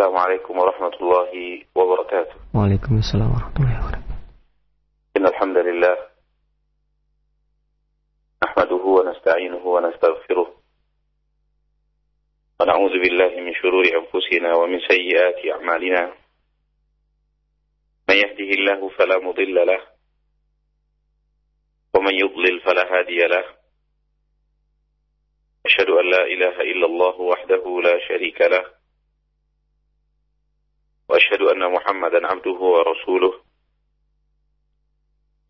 السلام عليكم ورحمة الله وبركاته. وعليكم السلام ورحمة الله وبركاته. إن الحمد لله نحمده ونستعينه ونستغفره ونعوذ بالله من شرور أنفسنا ومن سيئات أعمالنا من يهده الله فلا مضل له ومن يضلل فلا هادي له أشهد أن لا إله إلا الله وحده لا شريك له وأشهد أن محمدا عبده ورسوله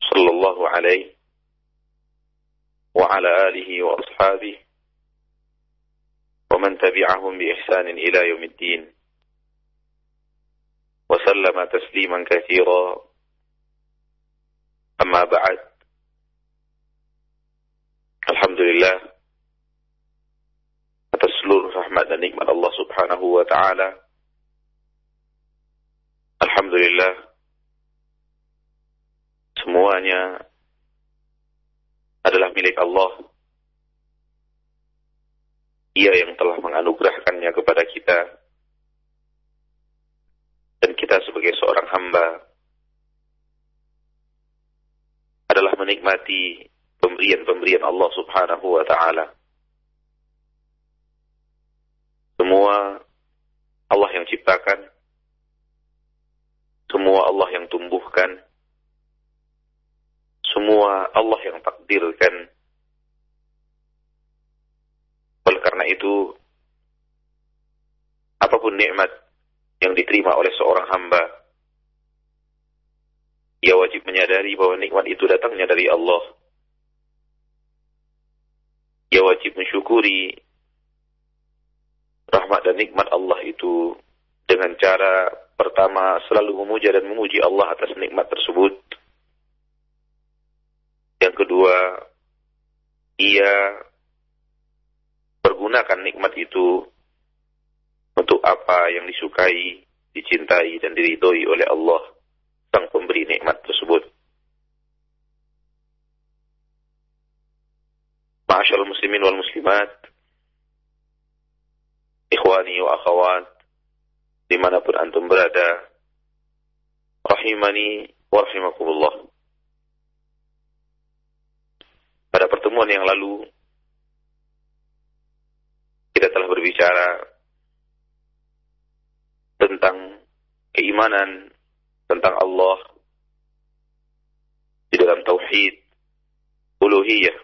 صلى الله عليه وعلى آله وأصحابه ومن تبعهم بإحسان إلى يوم الدين وسلم تسليما كثيرا أما بعد الحمد لله atas seluruh rahmat dan nikmat Allah Subhanahu wa taala. Alhamdulillah, semuanya adalah milik Allah. Ia yang telah menganugerahkannya kepada kita. Dan kita sebagai seorang hamba adalah menikmati pemberian-pemberian Allah Subhanahu wa ta'ala. Semua Allah yang ciptakan, semua Allah yang tumbuhkan, semua Allah yang takdirkan. Oleh karena itu, apapun nikmat yang diterima oleh seorang hamba, ia wajib menyadari bahwa nikmat itu datangnya dari Allah. Ia wajib mensyukuri rahmat dan nikmat Allah itu dengan cara pertama, selalu memuja dan memuji Allah atas nikmat tersebut. Yang kedua, ia pergunakan nikmat itu untuk apa yang disukai, dicintai, dan diridhoi oleh Allah, sang pemberi nikmat tersebut. Ma'asyiral muslimin wal muslimat, ikhwani wa akhawat, dimanapun antum berada, rahimani wa rahimakumullah. Pada pertemuan yang lalu, kita telah berbicara tentang keimanan, tentang Allah di dalam tauhid uluhiyah,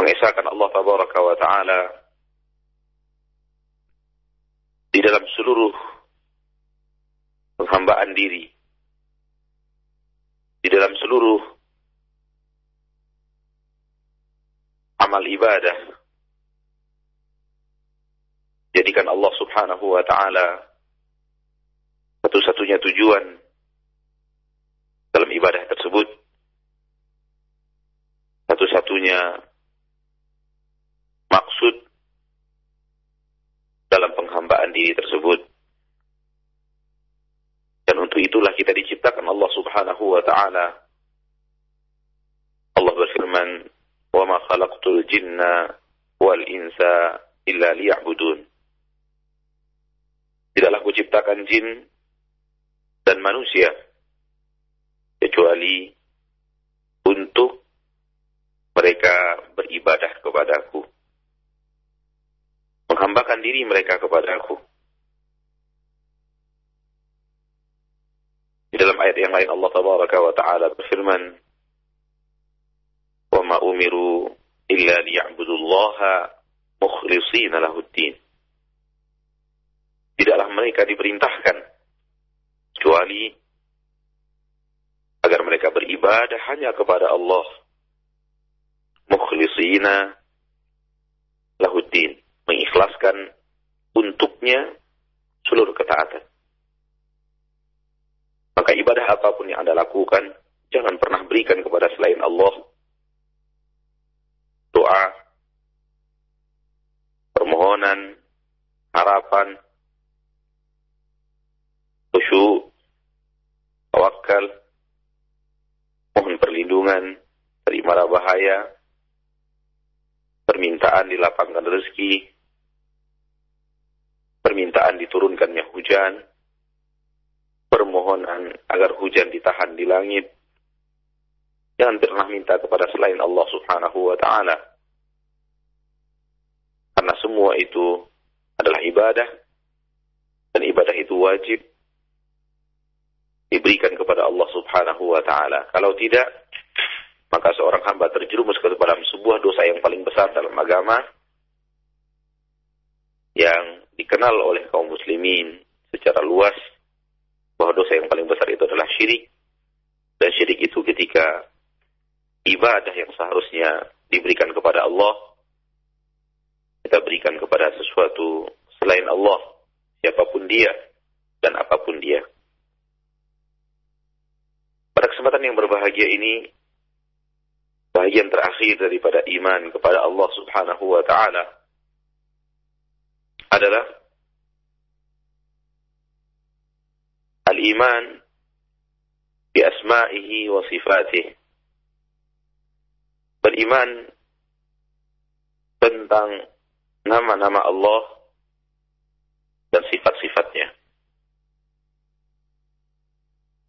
mengesahkan Allah tabaraka wa ta'ala di dalam seluruh penghambaan diri, di dalam seluruh amal ibadah. Jadikan Allah subhanahu wa ta'ala satu-satunya tujuan dalam ibadah tersebut, satu-satunya maksud dalam penghambaan diri tersebut. Dan untuk itulah kita diciptakan Allah subhanahu wa ta'ala. Allah berfirman, وَمَا خَلَقْتُ الْجِنَّ وَالْإِنْسَ إِلَّا لِيَعْبُدُونَ. Tidaklah kuciptakan jin dan manusia kecuali untuk mereka beribadah kepadaku, menghambakan diri mereka kepada aku. Di dalam ayat yang lain Allah tabaraka wa ta'ala berfirman, wa ma umiru illa liya'budullaha mukhlisina lahuddin. Tidaklah mereka diperintahkan kecuali agar mereka beribadah hanya kepada Allah, mukhlisina lahuddin, mengikhlaskan untuknya seluruh ketaatan. Maka ibadah apapun yang Anda lakukan, jangan pernah berikan kepada selain Allah. Doa, permohonan, harapan, khusyuk, tawakal, mohon perlindungan dari mara bahaya, permintaan dilapangkan rezeki, permintaan diturunkannya hujan, permohonan agar hujan ditahan di langit. Jangan pernah minta kepada selain Allah Subhanahu wa ta'ala. Karena semua itu adalah ibadah, dan ibadah itu wajib diberikan kepada Allah Subhanahu wa ta'ala. Kalau tidak, maka seorang hamba terjerumus ke dalam sebuah dosa yang paling besar dalam agama, yang dikenal oleh kaum muslimin secara luas, bahwa dosa yang paling besar itu adalah syirik. Dan syirik itu ketika ibadah yang seharusnya diberikan kepada Allah, kita berikan kepada sesuatu selain Allah, siapapun dia dan apapun dia. Pada kesempatan yang berbahagia ini, bagian terakhir daripada iman kepada Allah Subhanahu wa ta'ala adalah al-iman bi asma'ihi wa sifatih. Beriman tentang nama-nama Allah dan sifat-sifatnya.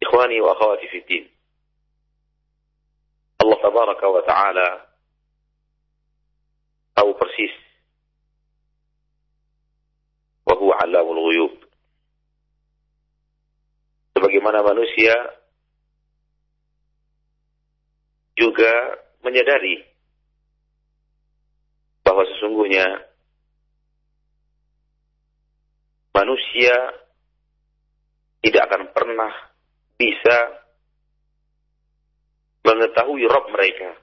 Ikhwani wa akhwati fi din, Allah tabaraka wa ta'ala tahu persis. Wa huwa 'allamul ghuyub. Sebagaimana manusia juga menyadari bahwa sesungguhnya manusia tidak akan pernah bisa mengetahui Rabb mereka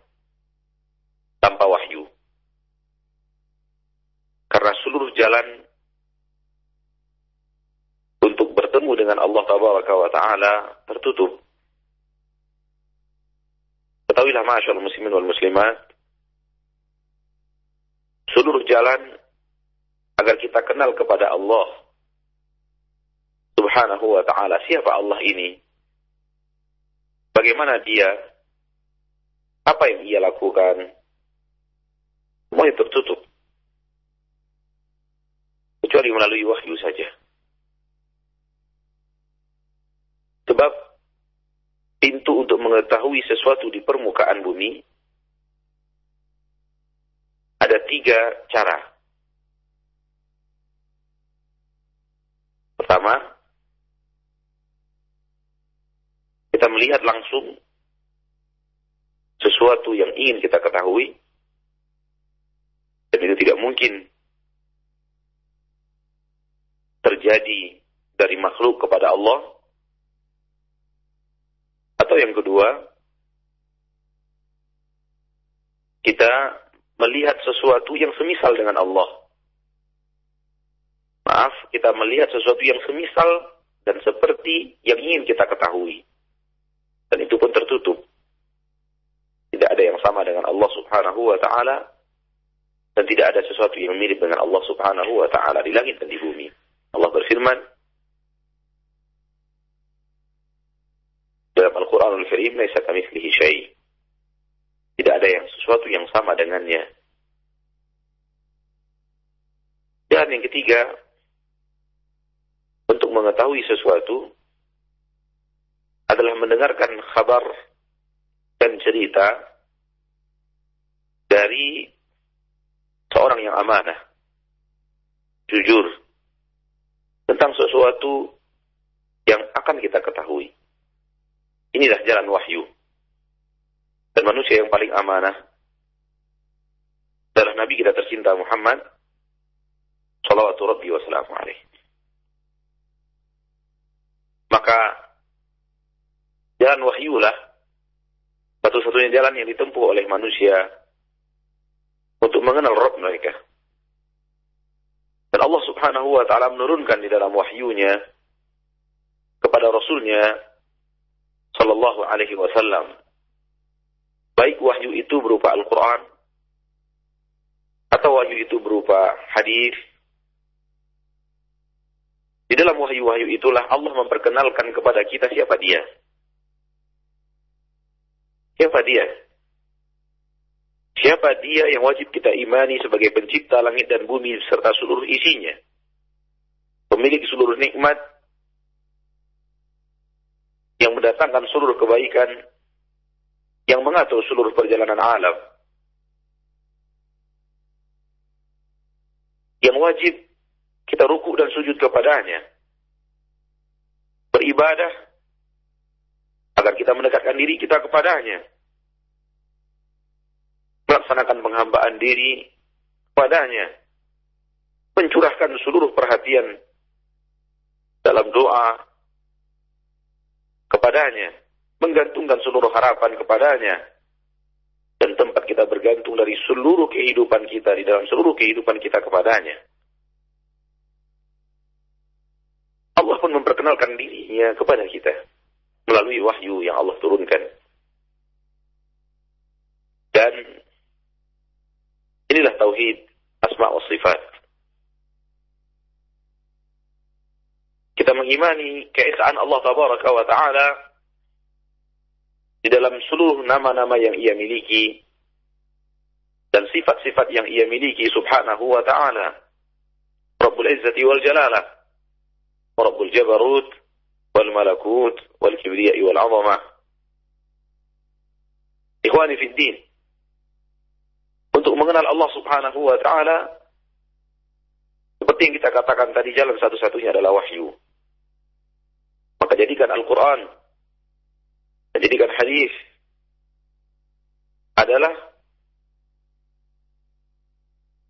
tanpa wahyu. Karena seluruh jalan untuk bertemu dengan Allah Tabaraka wa Ta'ala tertutup. Ketahuilah ma'asyarul muslimin wal muslimat, seluruh jalan agar kita kenal kepada Allah Subhanahu wa Ta'ala, siapa Allah ini, bagaimana dia, apa yang ia lakukan, semuanya tertutup kecuali melalui wahyu saja. Sebab pintu untuk mengetahui sesuatu di permukaan bumi ada 3 cara. Pertama, kita melihat langsung sesuatu yang ingin kita ketahui, dan itu tidak mungkin terjadi dari makhluk kepada Allah. Atau yang kedua, kita melihat sesuatu yang semisal dengan Allah. Maaf, kita melihat sesuatu yang semisal dan seperti yang ingin kita ketahui, dan itu pun tertutup. Tidak ada yang sama dengan Allah Subhanahu wa ta'ala, dan tidak ada sesuatu yang mirip dengan Allah Subhanahu wa ta'ala di langit dan di bumi. Allah berfirman dalam Al-Quranul Karim, "Laisa kamitslihi syai." Tidak ada yang sesuatu yang sama dengannya. Dan yang ketiga, untuk mengetahui sesuatu adalah mendengarkan kabar dan cerita dari seorang yang amanah, jujur, tentang sesuatu yang akan kita ketahui. Inilah jalan wahyu. Dan manusia yang paling amanah adalah Nabi kita tercinta Muhammad Shallallahu Rabbi Wasallam Alaihi. Maka jalan wahyulah satu-satunya jalan yang ditempuh oleh manusia untuk mengenal Rabb mereka. Dan Allah Subhanahu wa ta'ala menurunkan di dalam wahyunya kepada Rasulnya Sallallahu alaihi wasallam, baik wahyu itu berupa Al-Quran atau wahyu itu berupa hadis. Di dalam wahyu-wahyu itulah Allah memperkenalkan kepada kita siapa dia. Siapa dia? Siapa dia yang wajib kita imani sebagai pencipta langit dan bumi serta seluruh isinya? pemilik seluruh nikmat, yang mendatangkan seluruh kebaikan, yang mengatur seluruh perjalanan alam, yang wajib kita rukuk dan sujud kepadanya, beribadah agar kita mendekatkan diri kita kepadanya, melaksanakan penghambaan diri kepadanya, mencurahkan seluruh perhatian dalam doa kepadanya, menggantungkan seluruh harapan kepadanya, dan tempat kita bergantung dari seluruh kehidupan kita, di dalam seluruh kehidupan kita kepadanya. Allah pun memperkenalkan dirinya kepada kita melalui wahyu yang Allah turunkan. Dan inilah tauhid asma wa sifat. Kita mengimani keesaan Allah tabaraka wa ta'ala di dalam seluruh nama-nama yang ia miliki dan sifat-sifat yang ia miliki subhanahu wa ta'ala. Rabbul Izzati wal Jalalah, Rabbul Jabarut wal Malakut wal Kibriyai wal Azamah. Ikhwani fi din, untuk mengenal Allah subhanahu wa ta'ala, seperti yang kita katakan tadi, jalan satu-satunya adalah wahyu. Maka jadikan Al-Quran, jadikan hadis adalah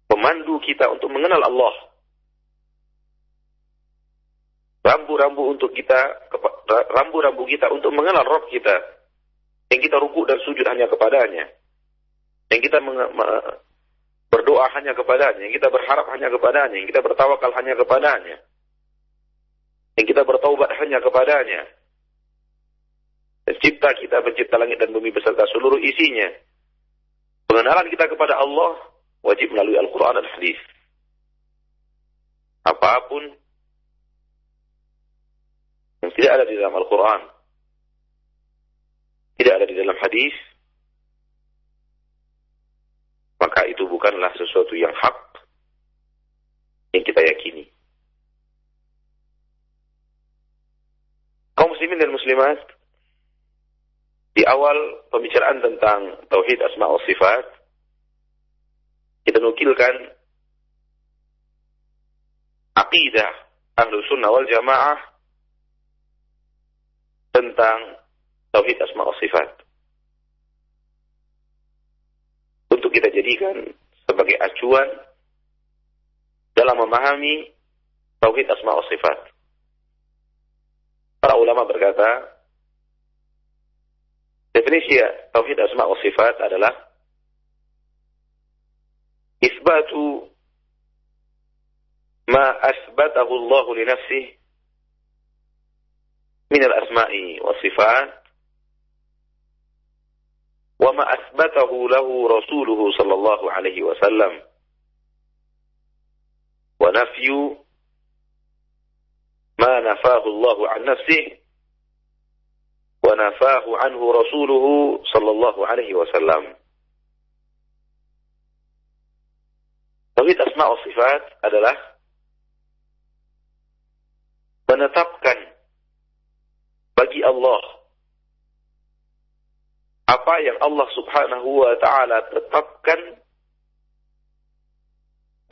pemandu kita untuk mengenal Allah. Rambu-rambu kita untuk mengenal Rabb kita, yang kita rukuk dan sujud hanya kepadanya, yang kita berdoa hanya kepadanya, yang kita berharap hanya kepadanya, yang kita bertawakal hanya kepadanya, yang kita bertaubat hanya kepadanya. Pencipta kita, pencipta langit dan bumi beserta seluruh isinya. Pengenalan kita kepada Allah wajib melalui Al-Quran dan hadis. Apapun yang tidak ada di dalam Al-Quran, tidak ada di dalam hadis, maka itu bukanlah sesuatu yang hak yang kita yakini. Kaum muslimin dan muslimat, di awal pembicaraan tentang tauhid asma wa sifat, kita nukilkan aqidah Ahlus Sunnah wal Jamaah tentang tauhid asma wa sifat, untuk kita jadikan sebagai acuan dalam memahami tauhid asma wa sifat. Para ulama berkata, definisi tauhid asma wa sifat adalah isbatu ma asbatahu Allah li nafsihi min al-asma'i wa sifat wa ma asbatahu lahu rasuluhu sallallahu alaihi wasallam wa nafyu ma nafahu Allah an nafsihi wa nafahu anhu rasuluhu sallallahu alaihi wasallam. Tauhid asma wa sifat adalah menetapkan bagi Allah apa yang Allah subhanahu wa ta'ala tetapkan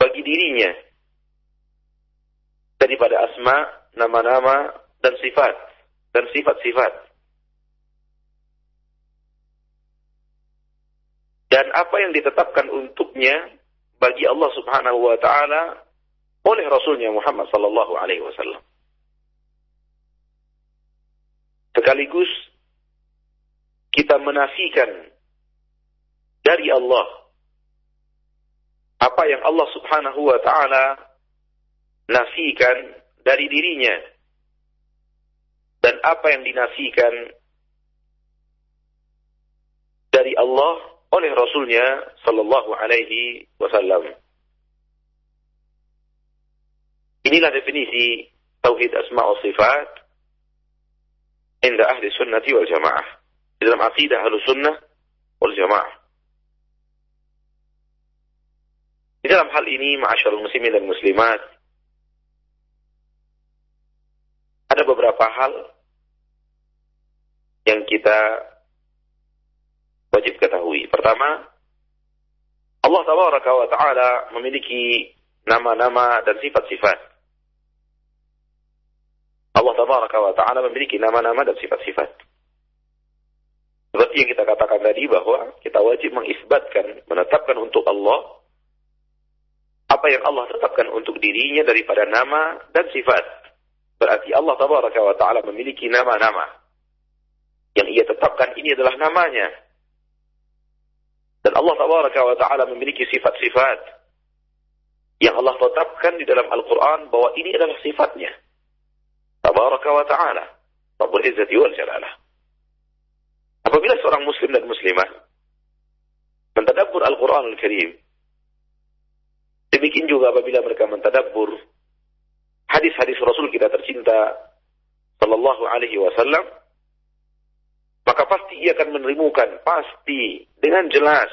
bagi dirinya daripada asma, nama-nama, dan sifat-sifat. Dan apa yang ditetapkan untuknya bagi Allah subhanahu wa ta'ala oleh Rasulnya Muhammad sallallahu alaihi wasallam. Sekaligus kita menafikan dari Allah apa yang Allah subhanahu wa ta'ala nafikan dari dirinya, dan apa yang dinafikan dari Allah oleh Rasulnya sallallahu alaihi wasallam. Inilah definisi tauhid asma wa sifat inda ahli sunnati wal jamaah, di dalam aqidah ahli sunnah wal jamaah. Di dalam hal ini, ma'asyarul muslimin dan muslimat, beberapa hal yang kita wajib ketahui. Pertama, Allah Tabaraka wa Ta'ala memiliki nama-nama dan sifat-sifat. Allah Tabaraka wa Ta'ala memiliki nama-nama dan sifat-sifat. Seperti yang kita katakan tadi bahwa kita wajib mengisbatkan, menetapkan untuk Allah apa yang Allah tetapkan untuk dirinya daripada nama dan sifat. Berarti Allah Tabaraka wa Ta'ala memiliki nama-nama. Yang ia tetapkan ini adalah namanya. Dan Allah Tabaraka wa Ta'ala memiliki sifat-sifat. Yang Allah tetapkan di dalam Al-Quran bahwa ini adalah sifatnya. Tabaraka wa Ta'ala. Rabbul Izzati wal Jalalah. Apabila seorang muslim dan muslimah mentadabbur Al-Quran Al-Karim, demikian juga apabila mereka mentadabbur hadis-hadis Rasul kita tercinta sallallahu alaihi wasallam, maka pasti ia akan menemukan, pasti dengan jelas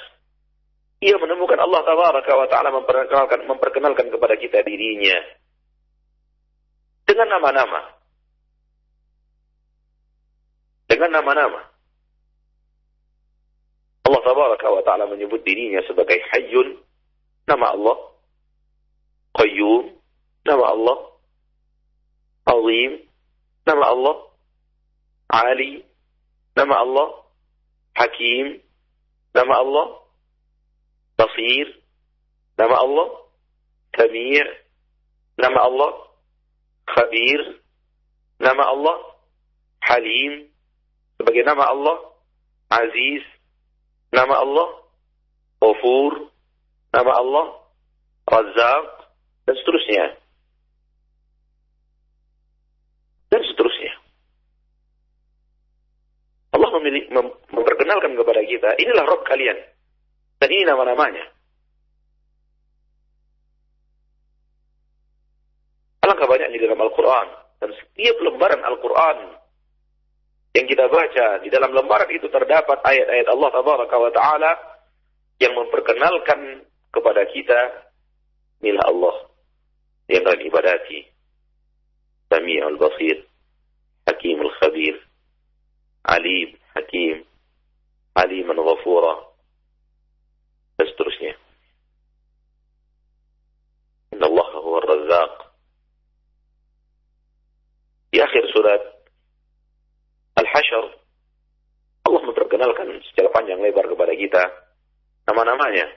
ia menemukan Allah Tabaraka wa Ta'ala memperkenalkan kepada kita dirinya dengan nama-nama. Dengan nama-nama. Allah Tabaraka wa Ta'ala menyebut dirinya sebagai Hayyun, nama Allah, Qayyum, nama Allah, Azim, nama Allah, Ali, nama Allah, Hakim, nama Allah, Basir, nama Allah, Samir, nama Allah, Khabir, nama Allah, Halim, sebagai nama Allah, Aziz, nama Allah, Ghafur, nama Allah, Razzaq, dan seterusnya. Dan seterusnya. Allah memperkenalkan kepada kita, inilah Rabb kalian. Dan ini nama-namanya. Alangkah banyaknya di dalam Al-Quran. Dan setiap lembaran Al-Quran yang kita baca, di dalam lembaran itu terdapat ayat-ayat Allah Tabaraka wa Ta'ala yang memperkenalkan kepada kita, inilah Allah yang kalian ibadati. Sami'ul Basir, Hakimul Khabir, Alim Hakim, Aliman Ghafura, dan seterusnya. Inna Allah huwa Ar-Razzaq. Di akhir surat Al-Hasyr, Allah memperkenalkan secara panjang lebar kepada kita nama-namanya.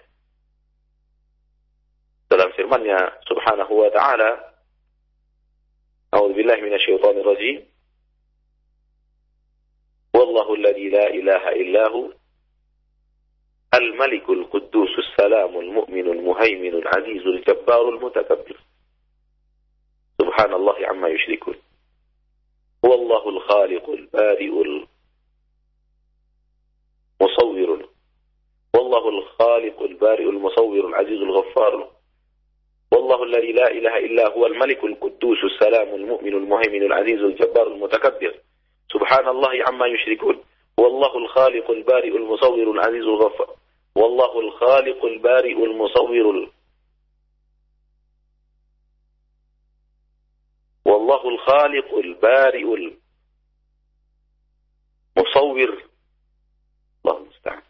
Dalam firman-Nya Subhanahu wa Ta'ala, A'udzubillahi minasyaitonirrajim. Wallahu alladhi la ilaha illahu al-malikul quddusus salamul mu'minul muhaiminul azizul jabbarul mutakabbir. Subhanallahi amma yushrikun. Wallahul khaliqul bari'ul musawwirul. Wallahul khaliqul bari'ul musawwirul azizul ghaffarul. Wallahu alladhi la ilaha illa huwal malikul quddusus salamul mu'minul muhaiminul azizul jabbarul mutakabbir. Subhanallahi amma yushrikun. Wallahul khaliqul bari'ul musawwirul azizul ghaffar. Wallahul khaliqul bari'ul musawwirul. Wallahul khaliqul bari'ul musawwir. Allahumma musta'an.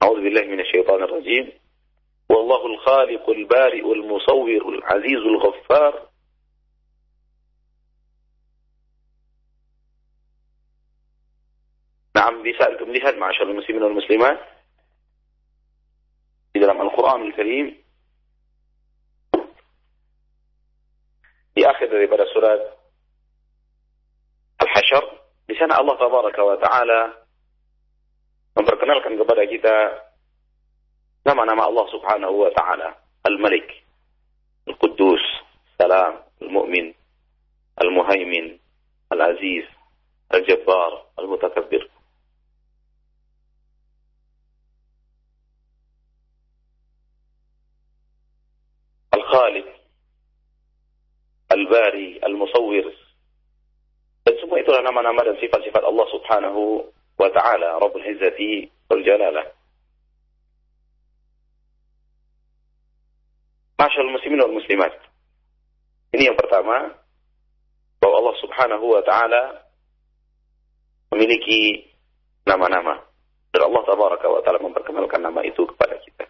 A'udzu billahi minasy syaithanir rajim. Wallahul khaliqul bari'ul musawwirul azizul ghaffar. Naam, bisa antum lihat ma'asyarul muslimin wal muslimat di dalam Al-Qur'anul Karim, di akhir daripada surat Al-Hasyr, di sana Allah Tabaraka wa Ta'ala memperkenalkan kepada kita nama-nama Allah Subhanahu wa Ta'ala. Al-Malik, Al-Quddus, Salam, Al-Mu'min, Al-Muhaimin, Al-Aziz, Al-Jabbar, Al-Mutakabbir. Al-Khaliq, Al-Bari, Al-Musawwir. Dan semua itulah nama-nama dan sifat-sifat Allah Subhanahu wa Ta'ala, Rabbul Izzati wal Jalalah. Masyaallah muslimin wal muslimat. Ini yang pertama bahwa Allah Subhanahu wa taala memiliki nama-nama dan Allah Tabaraka wa taala memperkenalkan nama itu kepada kita.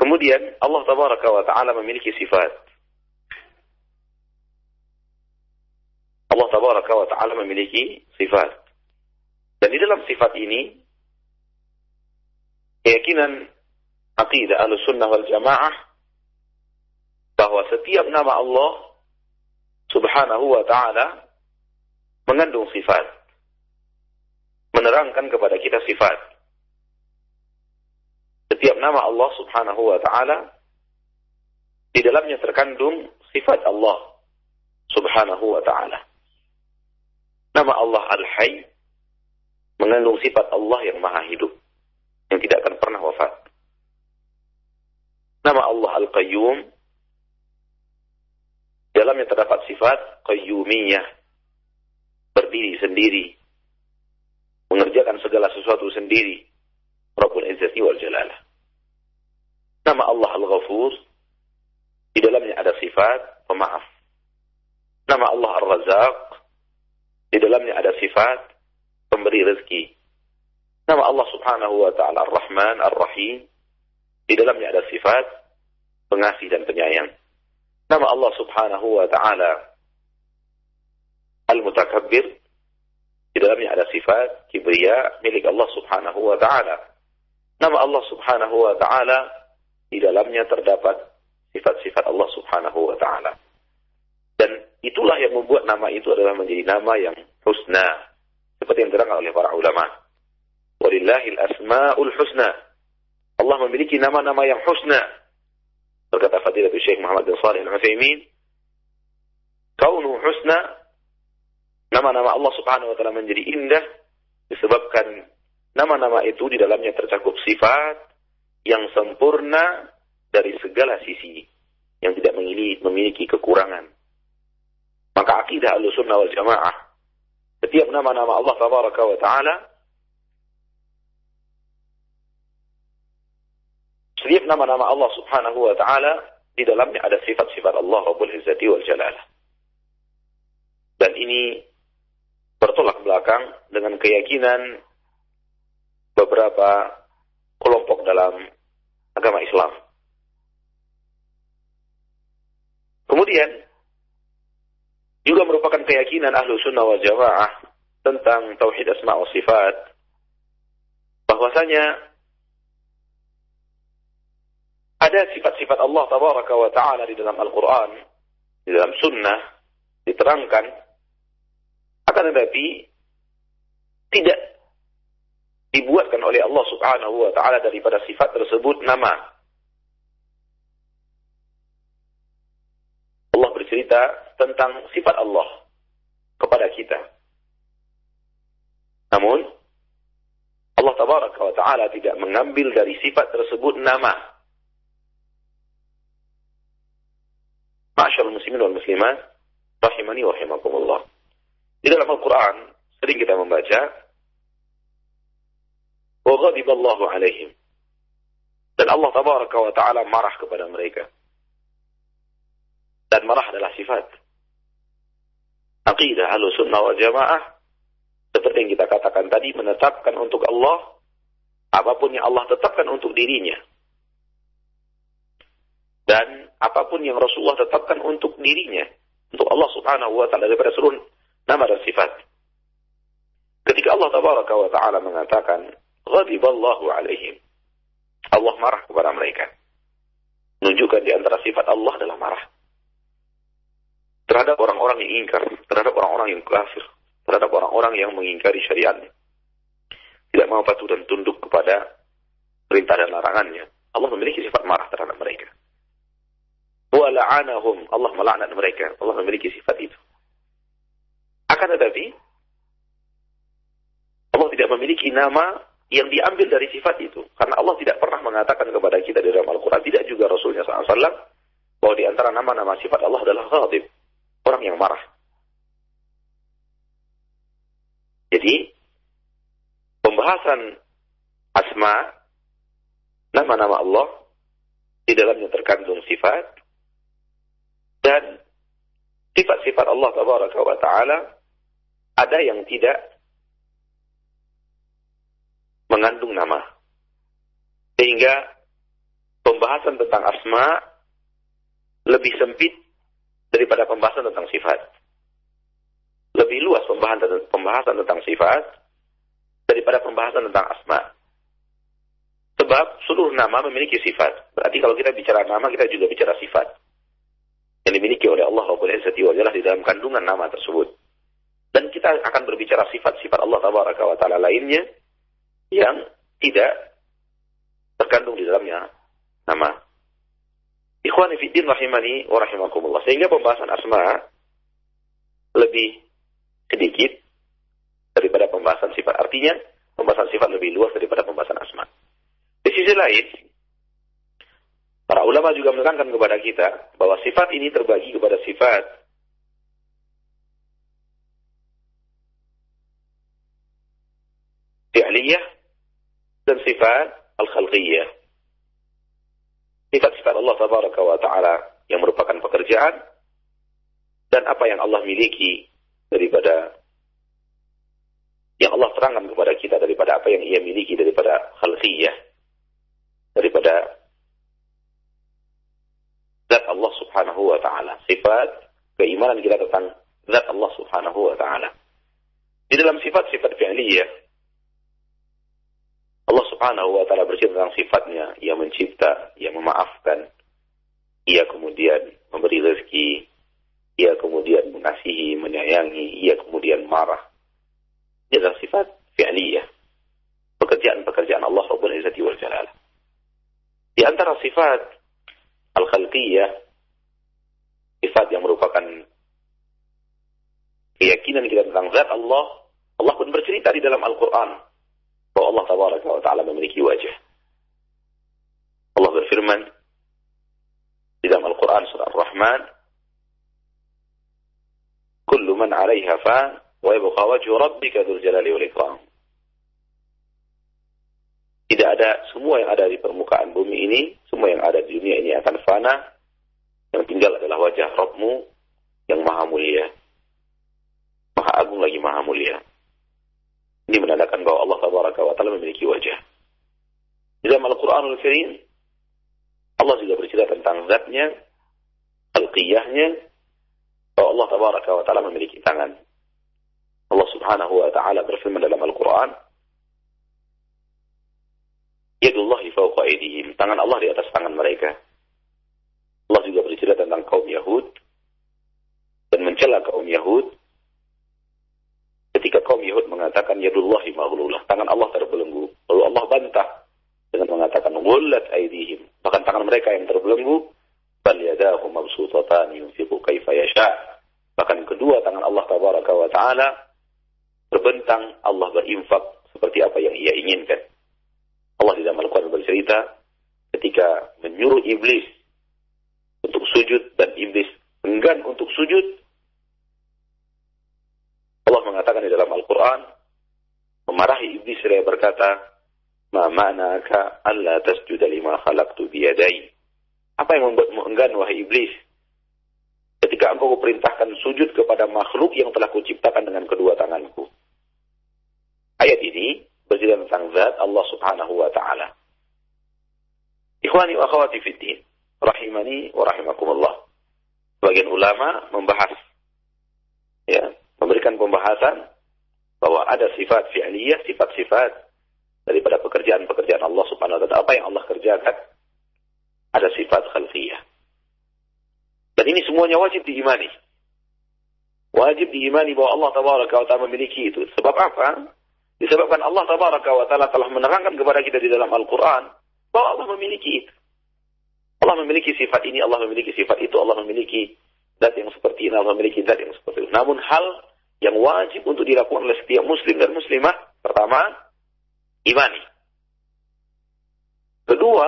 Kemudian Allah Tabaraka wa taala memiliki sifat. Allah Tabaraka wa taala memiliki sifat. Dan di dalam sifat ini keyakinan aqidah Ahlussunnah wal Jamaah bahwa setiap nama Allah Subhanahu wa taala mengandung sifat, menerangkan kepada kita sifat. Setiap nama Allah Subhanahu wa taala di dalamnya terkandung sifat Allah Subhanahu wa taala. Nama Allah Al-Hayy mengandung sifat Allah yang Maha Hidup, yang tidak akan pernah wafat. Nama Allah Al-Qayyum di dalamnya terdapat sifat qayyumiyah, berdiri sendiri, mengerjakan segala sesuatu sendiri. Rabbul Izzati wal Jalalah. Nama Allah Al-Ghafur di dalamnya ada sifat pemaaf. Nama Allah Ar-Razzaq di dalamnya ada sifat pemberi rezeki. Nama Allah Subhanahu wa taala Ar-Rahman Ar-Rahim di dalamnya ada sifat pengasih dan penyayang. Nama Allah Subhanahu wa taala Al-Mutakabbir di dalamnya ada sifat kibriya milik Allah Subhanahu wa taala. Nama Allah Subhanahu wa taala di dalamnya terdapat sifat-sifat Allah Subhanahu wa taala. Dan itulah yang membuat nama itu adalah menjadi nama yang husna seperti yang diterangkan oleh para ulama. Walillahil asmaul husna. Allah memiliki nama-nama yang husna. Berkata Fadilatul Syekh Muhammad bin Shalih Al-Utsaimin, "Kaunu husna." Nama-nama Allah Subhanahu wa taala menjadi indah disebabkan nama-nama itu di dalamnya tercakup sifat yang sempurna dari segala sisi, yang tidak memiliki kekurangan. Maka akidah Ahlussunnah wal Jamaah, setiap nama-nama Allah Tabaraka wa Ta'ala, setiap nama-nama Allah Subhanahu wa Ta'ala, di dalamnya ada sifat-sifat Allah Rabbul Izzati wal Jalalah. Dan ini bertolak belakang dengan keyakinan beberapa kelompok dalam agama Islam. Kemudian juga merupakan keyakinan Ahlussunnah wal Jamaah tentang tauhid asma wa sifat, bahwasanya ada sifat-sifat Allah Tabaraka wa Ta'ala di dalam Al-Qur'an, di dalam sunnah diterangkan, akan tetapi tidak dibuatkan oleh Allah Subhanahu wa taala daripada sifat tersebut nama. Allah bercerita tentang sifat Allah kepada kita. Namun Allah Tabaraka wa taala tidak mengambil dari sifat tersebut nama. Ma'asyiral muslimin wal muslimat, rahimani wa rahimakumullah. Di dalam Al-Qur'an sering kita membaca wa ghadiballahu alaihim, dan Allah Tabaraka wa taala marah kepada mereka. Dan marah adalah sifat aqidah Ahlussunnah wal Jamaah, seperti yang kita katakan tadi, menetapkan untuk Allah apapun yang Allah tetapkan untuk dirinya, dan apapun yang Rasulullah tetapkan untuk dirinya, untuk Allah Subhanahu wa taala, daripada seluruh nama dan sifat. Ketika Allah Tabaraka wa taala mengatakan ghadiballahu alaihim, Allah marah kepada mereka, menunjukkan di antara sifat Allah adalah marah terhadap orang-orang yang ingkar, terhadap orang-orang yang kafir, terhadap orang-orang yang mengingkari syariatnya, tidak mau patuh dan tunduk kepada perintah dan larangannya. Allah memiliki sifat marah terhadap mereka. Wa la'anahum, Allah melaknat mereka. Allah memiliki sifat itu. Akan tetapi Allah tidak memiliki nama yang diambil dari sifat itu, karena Allah tidak pernah mengatakan kepada kita di dalam Al-Quran, tidak juga Rasulnya SAW, bahwa di antara nama-nama sifat Allah adalah ghadib, orang yang marah. Jadi pembahasan asma, nama-nama Allah, di dalamnya terkandung sifat, dan sifat-sifat Allah Tabaraka wa Ta'ala ada yang tidak mengandung nama. Sehingga pembahasan tentang asma lebih sempit daripada pembahasan tentang sifat. Lebih luas pembahasan tentang sifat daripada pembahasan tentang asma. Sebab seluruh nama memiliki sifat. Berarti kalau kita bicara nama, kita juga bicara sifat yang dimiliki oleh Allah Rabbul Izzati wa Jalla di dalam kandungan nama tersebut. Dan kita akan berbicara sifat-sifat Allah Tabaraka wa Ta'ala lainnya yang tidak terkandung di dalamnya nama. Ikhwani fiddin rahimani wa rahimakumullah. Sehingga pembahasan asma lebih sedikit daripada pembahasan sifat. Artinya pembahasan sifat lebih luas daripada pembahasan asma. Di sisi lain, para ulama juga menerangkan kepada kita bahwa sifat ini terbagi kepada sifat fi'liyah dan sifat al-khalqiyah. Sifat-sifat Allah Tabaraka wa Ta'ala yang merupakan pekerjaan dan apa yang Allah miliki daripada yang Allah terangkan kepada kita daripada apa yang ia miliki daripada khalqiyah, daripada zat Allah Subhanahu wa Ta'ala, sifat keimanan kita tentang zat Allah Subhanahu wa Ta'ala. Di dalam sifat-sifat fi'liyah, Allah Subhanahu wa Ta'ala bercerita tentang sifatnya. Ia mencipta, ia memaafkan, ia kemudian memberi rezeki, ia kemudian mengasihi, menyayangi, ia kemudian marah. Ini adalah sifat fi'liyah, pekerjaan-pekerjaan Allah Rabbul Izzati wal Jalal. Di antara sifat al-khalqiyah, sifat yang merupakan keyakinan kita tentang zat Allah. Allah pun bercerita di dalam Al-Quran bahwa Allah Tabaraka wa Ta'ala memiliki wajah. Allah berfirman di dalam Al-Quran surah Ar-Rahman, "Kullu man 'alaiha fan wa yabqa wajhu rabbika dzul jalali wal ikram." Tidak ada, semua yang ada di permukaan bumi ini, semua yang ada di dunia ini akan fana. Yang tinggal adalah wajah Rabbmu yang maha mulia, maha agung lagi maha mulia. Ini menandakan bahwa Allah Tabaraka wa Ta'ala memiliki wajah. Di dalam Al-Quranul Karim, Allah juga bercerita tentang zatnya, al-qiyahnya, bahwa Allah Tabaraka wa Ta'ala memiliki tangan. Allah Subhanahu wa Ta'ala berfirman dalam Al-Quran, "Yadullahi fawqa aydihim." Tangan Allah di atas tangan mereka. Allah juga bercerita tentang kaum Yahud dan mencela kaum Yahud ketika kaum Yahud mengatakan yadullahi maghlulah, tangan Allah terbelenggu. Lalu Allah bantah dengan mengatakan ghullat aydihim, bahkan tangan mereka yang terbelenggu. Bal yadahu mabsutatan yunfiqu kaifa yasha. Bahkan kedua tangan Allah Tabaraka wa Ta'ala terbentang, Allah berinfak seperti apa yang ia inginkan. Allah di dalam Al-Quran bercerita ketika menyuruh iblis untuk sujud dan iblis enggan untuk sujud. Allah mengatakan di dalam Al-Quran, memarahi iblis seraya berkata, "Ma mana'aka alla tasjuda lima khalaqtu biyadai." Apa yang membuatmu enggan wahai iblis ketika engkau perintahkan sujud kepada makhluk yang telah kuciptakan dengan kedua tanganku? Ayat ini bercerita tentang zat Allah Subhanahu wa Ta'ala. Ikhwani wa akhwati fiddin rahimani wa rahimakumullah. Sebagian ulama membahas, memberikan pembahasan bahwa ada sifat fi'liyah, sifat-sifat daripada pekerjaan-pekerjaan Allah Subhanahu wa Ta'ala, apa yang Allah kerjakan. Ada sifat khalqiyah. Dan ini semuanya wajib diimani. Wajib diimani bahwa Allah Tabaraka wa Ta'ala memiliki itu. Sebab apa? Disebabkan Allah Tabaraka wa Ta'ala telah menerangkan kepada kita di dalam Al-Quran bahwa Allah memiliki itu. Allah memiliki sifat ini, Allah memiliki sifat itu, Allah memiliki zat yang seperti ini, Allah memiliki zat yang seperti itu. Namun hal yang wajib untuk dilakukan oleh setiap muslim dan muslimah, pertama, imani. Kedua,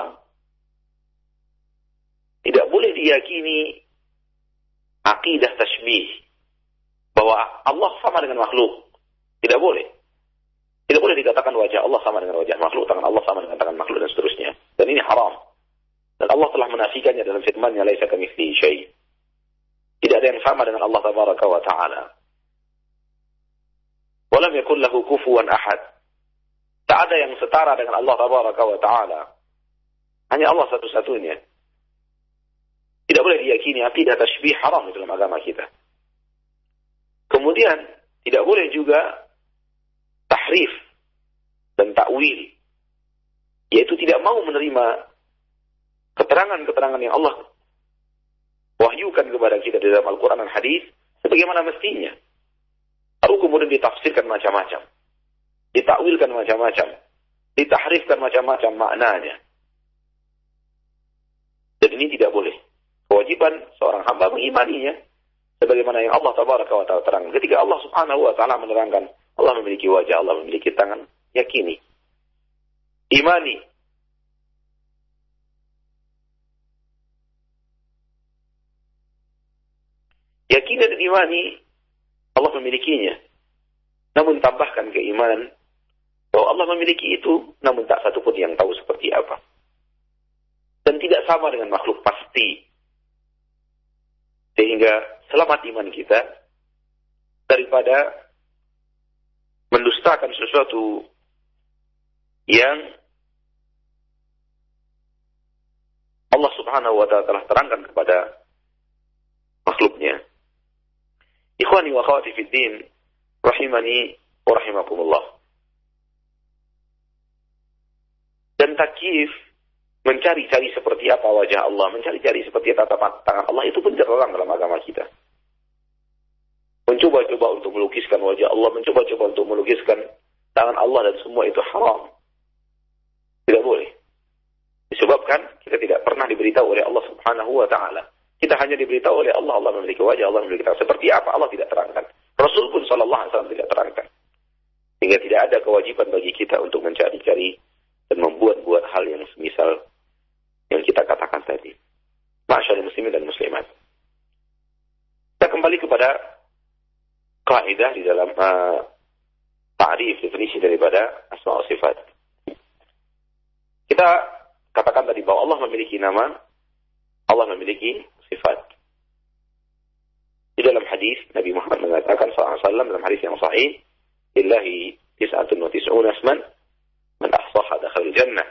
tidak boleh diyakini akidah tashbih, bahwa Allah sama dengan makhluk. Tidak boleh. Tidak boleh dikatakan wajah Allah sama dengan wajah makhluk, tangan Allah sama dengan tangan makhluk, dan seterusnya. Dan ini haram. Dan Allah telah menafikannya dalam firman-Nya, "Laisa kamitslihi syai'." Tidak ada yang sama dengan Allah Tabaraka wa Ta'ala. Walam yakun lahu kufuwan ahad. Tak ada yang setara dengan Allah Tabaraka wa Ta'ala. Hanya Allah satu-satunya. Tidak boleh diyakini, aqidah tasybih haram dalam agama kita. Kemudian tidak boleh juga tahrif dan takwil, yaitu tidak mau menerima keterangan-keterangan yang Allah wahyukan kepada kita di dalam Al-Quran dan Hadis, sebagaimana mestinya. Lalu kemudian ditafsirkan macam-macam, ditakwilkan macam-macam, ditahrifkan macam-macam maknanya. Dan ini tidak boleh. Kewajiban seorang hamba mengimaninya, sebagaimana yang Allah Tabaraka wa Ta'ala terangkan. Ketika Allah Subhanahu wa Ta'ala menerangkan, Allah memiliki wajah, Allah memiliki tangan, yakini, imani. Yakin dan imani Allah memilikinya. Namun tambahkan keimanan bahwa Allah memiliki itu, namun tak satu pun yang tahu seperti apa. Dan tidak sama dengan makhluk pasti. Sehingga selamat iman kita daripada mendustakan sesuatu yang Allah Subhanahu wa Ta'ala telah terangkan kepada makhluknya. Ikhwani wa akhwati fid din, rahimani wa rahimakumullah. Dan takyif, mencari-cari seperti apa wajah Allah, mencari-cari seperti tatapan tangan Allah, itu pun terlarang dalam agama kita. Mencoba-coba untuk melukiskan wajah Allah, mencoba-coba untuk melukiskan tangan Allah, dan semua itu haram. Tidak boleh. Disebabkan kita tidak pernah diberitahu oleh Allah Subhanahu wa Ta'ala. Kita hanya diberitahu oleh Allah, Allah memiliki wajah, Allah memiliki tangan. Seperti apa Allah tidak terangkan. Rasul pun sallallahu alaihi wasallam tidak terangkan. Sehingga tidak ada kewajiban bagi kita untuk mencari-cari dan membuat-buat hal yang semisal yang kita katakan tadi. Ma'asyiral muslimin dan muslimat. Kita kembali kepada kaidah di dalam ta'rif, definisi daripada asma wa sifat. Kita katakan tadi bahwa Allah memiliki nama, Allah memiliki sifat. Di dalam hadis Nabi Muhammad mengatakan SAW dalam hadis yang sahih, "Lillahi tis'atun wa tis'una asman, man ahsaha dakhala al-jannah."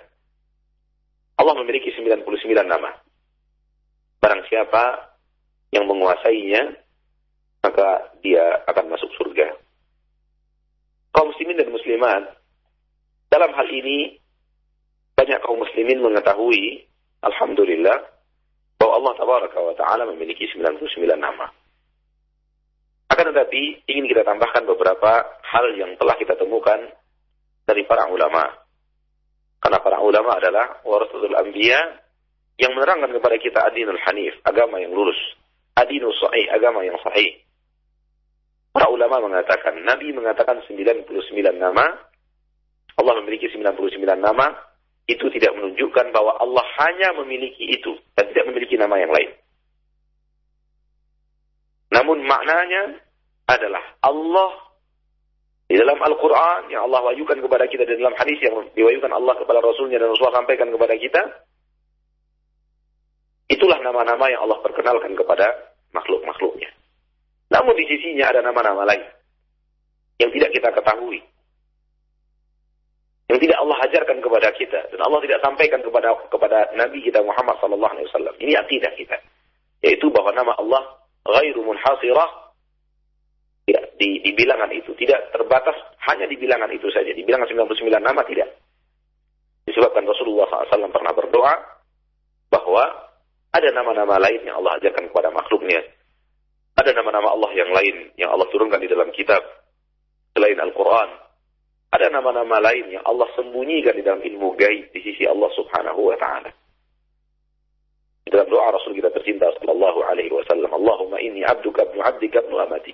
Allah memiliki 99 nama. Barang siapa yang menguasainya, maka dia akan masuk surga. Kaum muslimin dan muslimat, dalam hal ini banyak kaum muslimin mengetahui, alhamdulillah, bahwa Allah Tabaraka wa Ta'ala memiliki 99 nama. Akan tetapi, ingin kita tambahkan beberapa hal yang telah kita temukan dari para ulama. Karena para ulama adalah warasatul anbiya yang menerangkan kepada kita ad-dinul hanif, agama yang lurus. Ad-dinus sahih, agama yang sahih. Para ulama mengatakan, Nabi mengatakan 99 nama, Allah memiliki 99 nama, itu tidak menunjukkan bahwa Allah hanya memiliki itu dan tidak memiliki nama yang lain. Namun maknanya adalah Allah di dalam Al-Quran yang Allah wahyukan kepada kita, dan dalam hadis yang diwahyukan Allah kepada Rasulnya dan Rasulullah sampaikan kepada kita, itulah nama-nama yang Allah perkenalkan kepada makhluk-makhluknya. Namun di sisinya ada nama-nama lain yang tidak kita ketahui, yang tidak Allah ajarkan kepada kita, dan Allah tidak sampaikan kepada Nabi kita Muhammad sallallahu alaihi wasallam. Ini akidah kita, yaitu bahwa nama Allah ghairu munhasirah, di bilangan itu, tidak terbatas hanya di bilangan itu saja, di bilangan 99 nama, tidak. Disebabkan Rasulullah SAW pernah berdoa bahwa ada nama-nama lain yang Allah ajarkan kepada makhluknya, ada nama-nama Allah yang lain yang Allah turunkan di dalam kitab selain Al-Quran. Ada nama-nama lain yang Allah sembunyikan di dalam ilmu gaib di sisi Allah Subhanahu wa Ta'ala. Dalam doa Rasul kita tercinta sallallahu alaihi wasallam, "Allahumma inni 'abduka ibnu 'abdika ibnu amatik,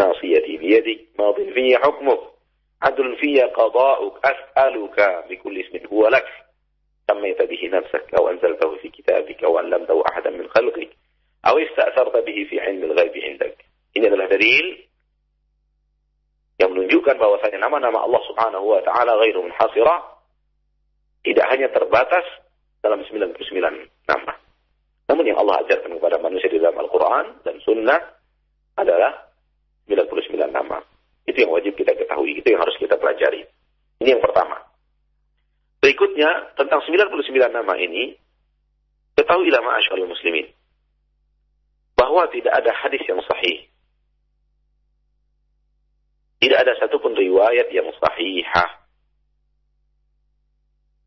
nasiyati biyadik, madin fiyya hukmuk, 'adlun fiyya qada'uk, as'aluka bi kulli ismin huwa lak, sammaita bihi nafsaka aw anzaltahu fi kitabika aw 'allamtahu ahadan min khalqik, aw ista'tharta bihi fi 'ilmil ghaibi 'indak." Ini adalah dalil yang menunjukkan bahwasanya nama-nama Allah Subhanahu wa Ta'ala ghairu munhasirah, tidak hanya terbatas dalam 99 nama. Namun yang yang Allah ajarkan kepada manusia di dalam Al-Quran dan Sunnah adalah 99 nama. Itu yang wajib kita ketahui, itu yang harus kita pelajari. Ini yang pertama. Berikutnya, tentang 99 nama ini, ketahuilah ma'asyiral muslimin, bahwa tidak ada hadis yang sahih. Tidak ada satupun riwayat yang sahihah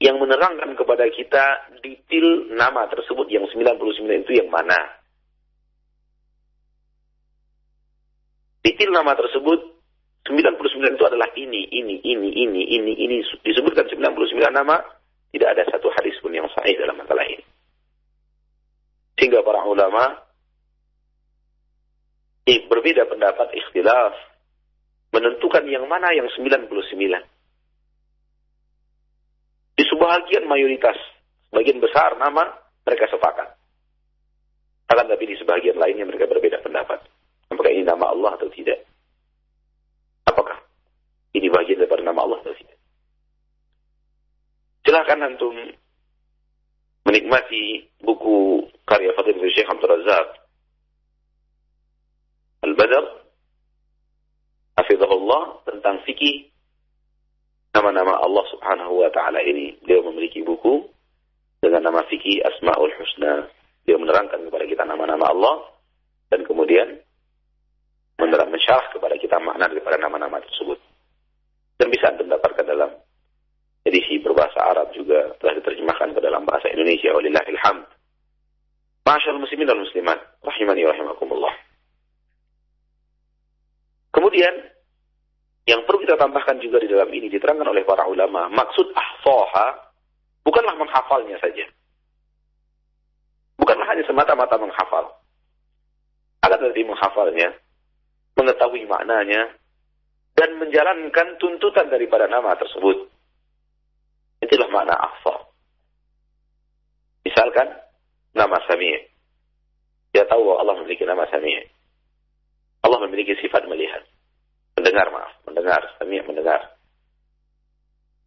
yang menerangkan kepada kita detail nama tersebut yang 99 itu yang mana. Detail nama tersebut 99 itu adalah ini. Disebutkan 99 nama, tidak ada satu hadis pun yang sahih dalam masalah ini. Sehingga para ulama berbeda pendapat, ikhtilaf, menentukan yang mana yang 99. Di sebagian mayoritas, sebagian besar nama, mereka sepakat. Akan tapi di sebagian lainnya mereka berbeda pendapat. Apakah ini nama Allah atau tidak? Apakah ini bagian daripada nama Allah atau tidak? Silakan antum menikmati buku karya Fadhilul Syekh Abdul Razzaq Al-Badr hafizahullah tentang fikih nama-nama Allah subhanahu wa ta'ala ini. Dia memiliki buku dengan nama fikih Asma'ul Husna. Dia menerangkan kepada kita nama-nama Allah dan kemudian mensyarah kepada kita makna daripada nama-nama tersebut. Dan bisa mendapatkan dalam edisi berbahasa Arab juga telah diterjemahkan ke dalam bahasa Indonesia. Walillahil hamd. Ma'asyiral muslimin wal muslimat, rahimani wa rahimakumullah. Kemudian yang perlu kita tambahkan juga di dalam ini, diterangkan oleh para ulama, maksud ahsaha bukanlah menghafalnya saja. Bukanlah hanya semata-mata menghafal. Akan tetapi menghafalnya, mengetahui maknanya, dan menjalankan tuntutan daripada nama tersebut. Itulah makna ahsah. Misalkan, nama Sami'. Dia tahu Allah memiliki nama Sami'. Allah memiliki sifat melihat. Mendengar, Sami' mendengar.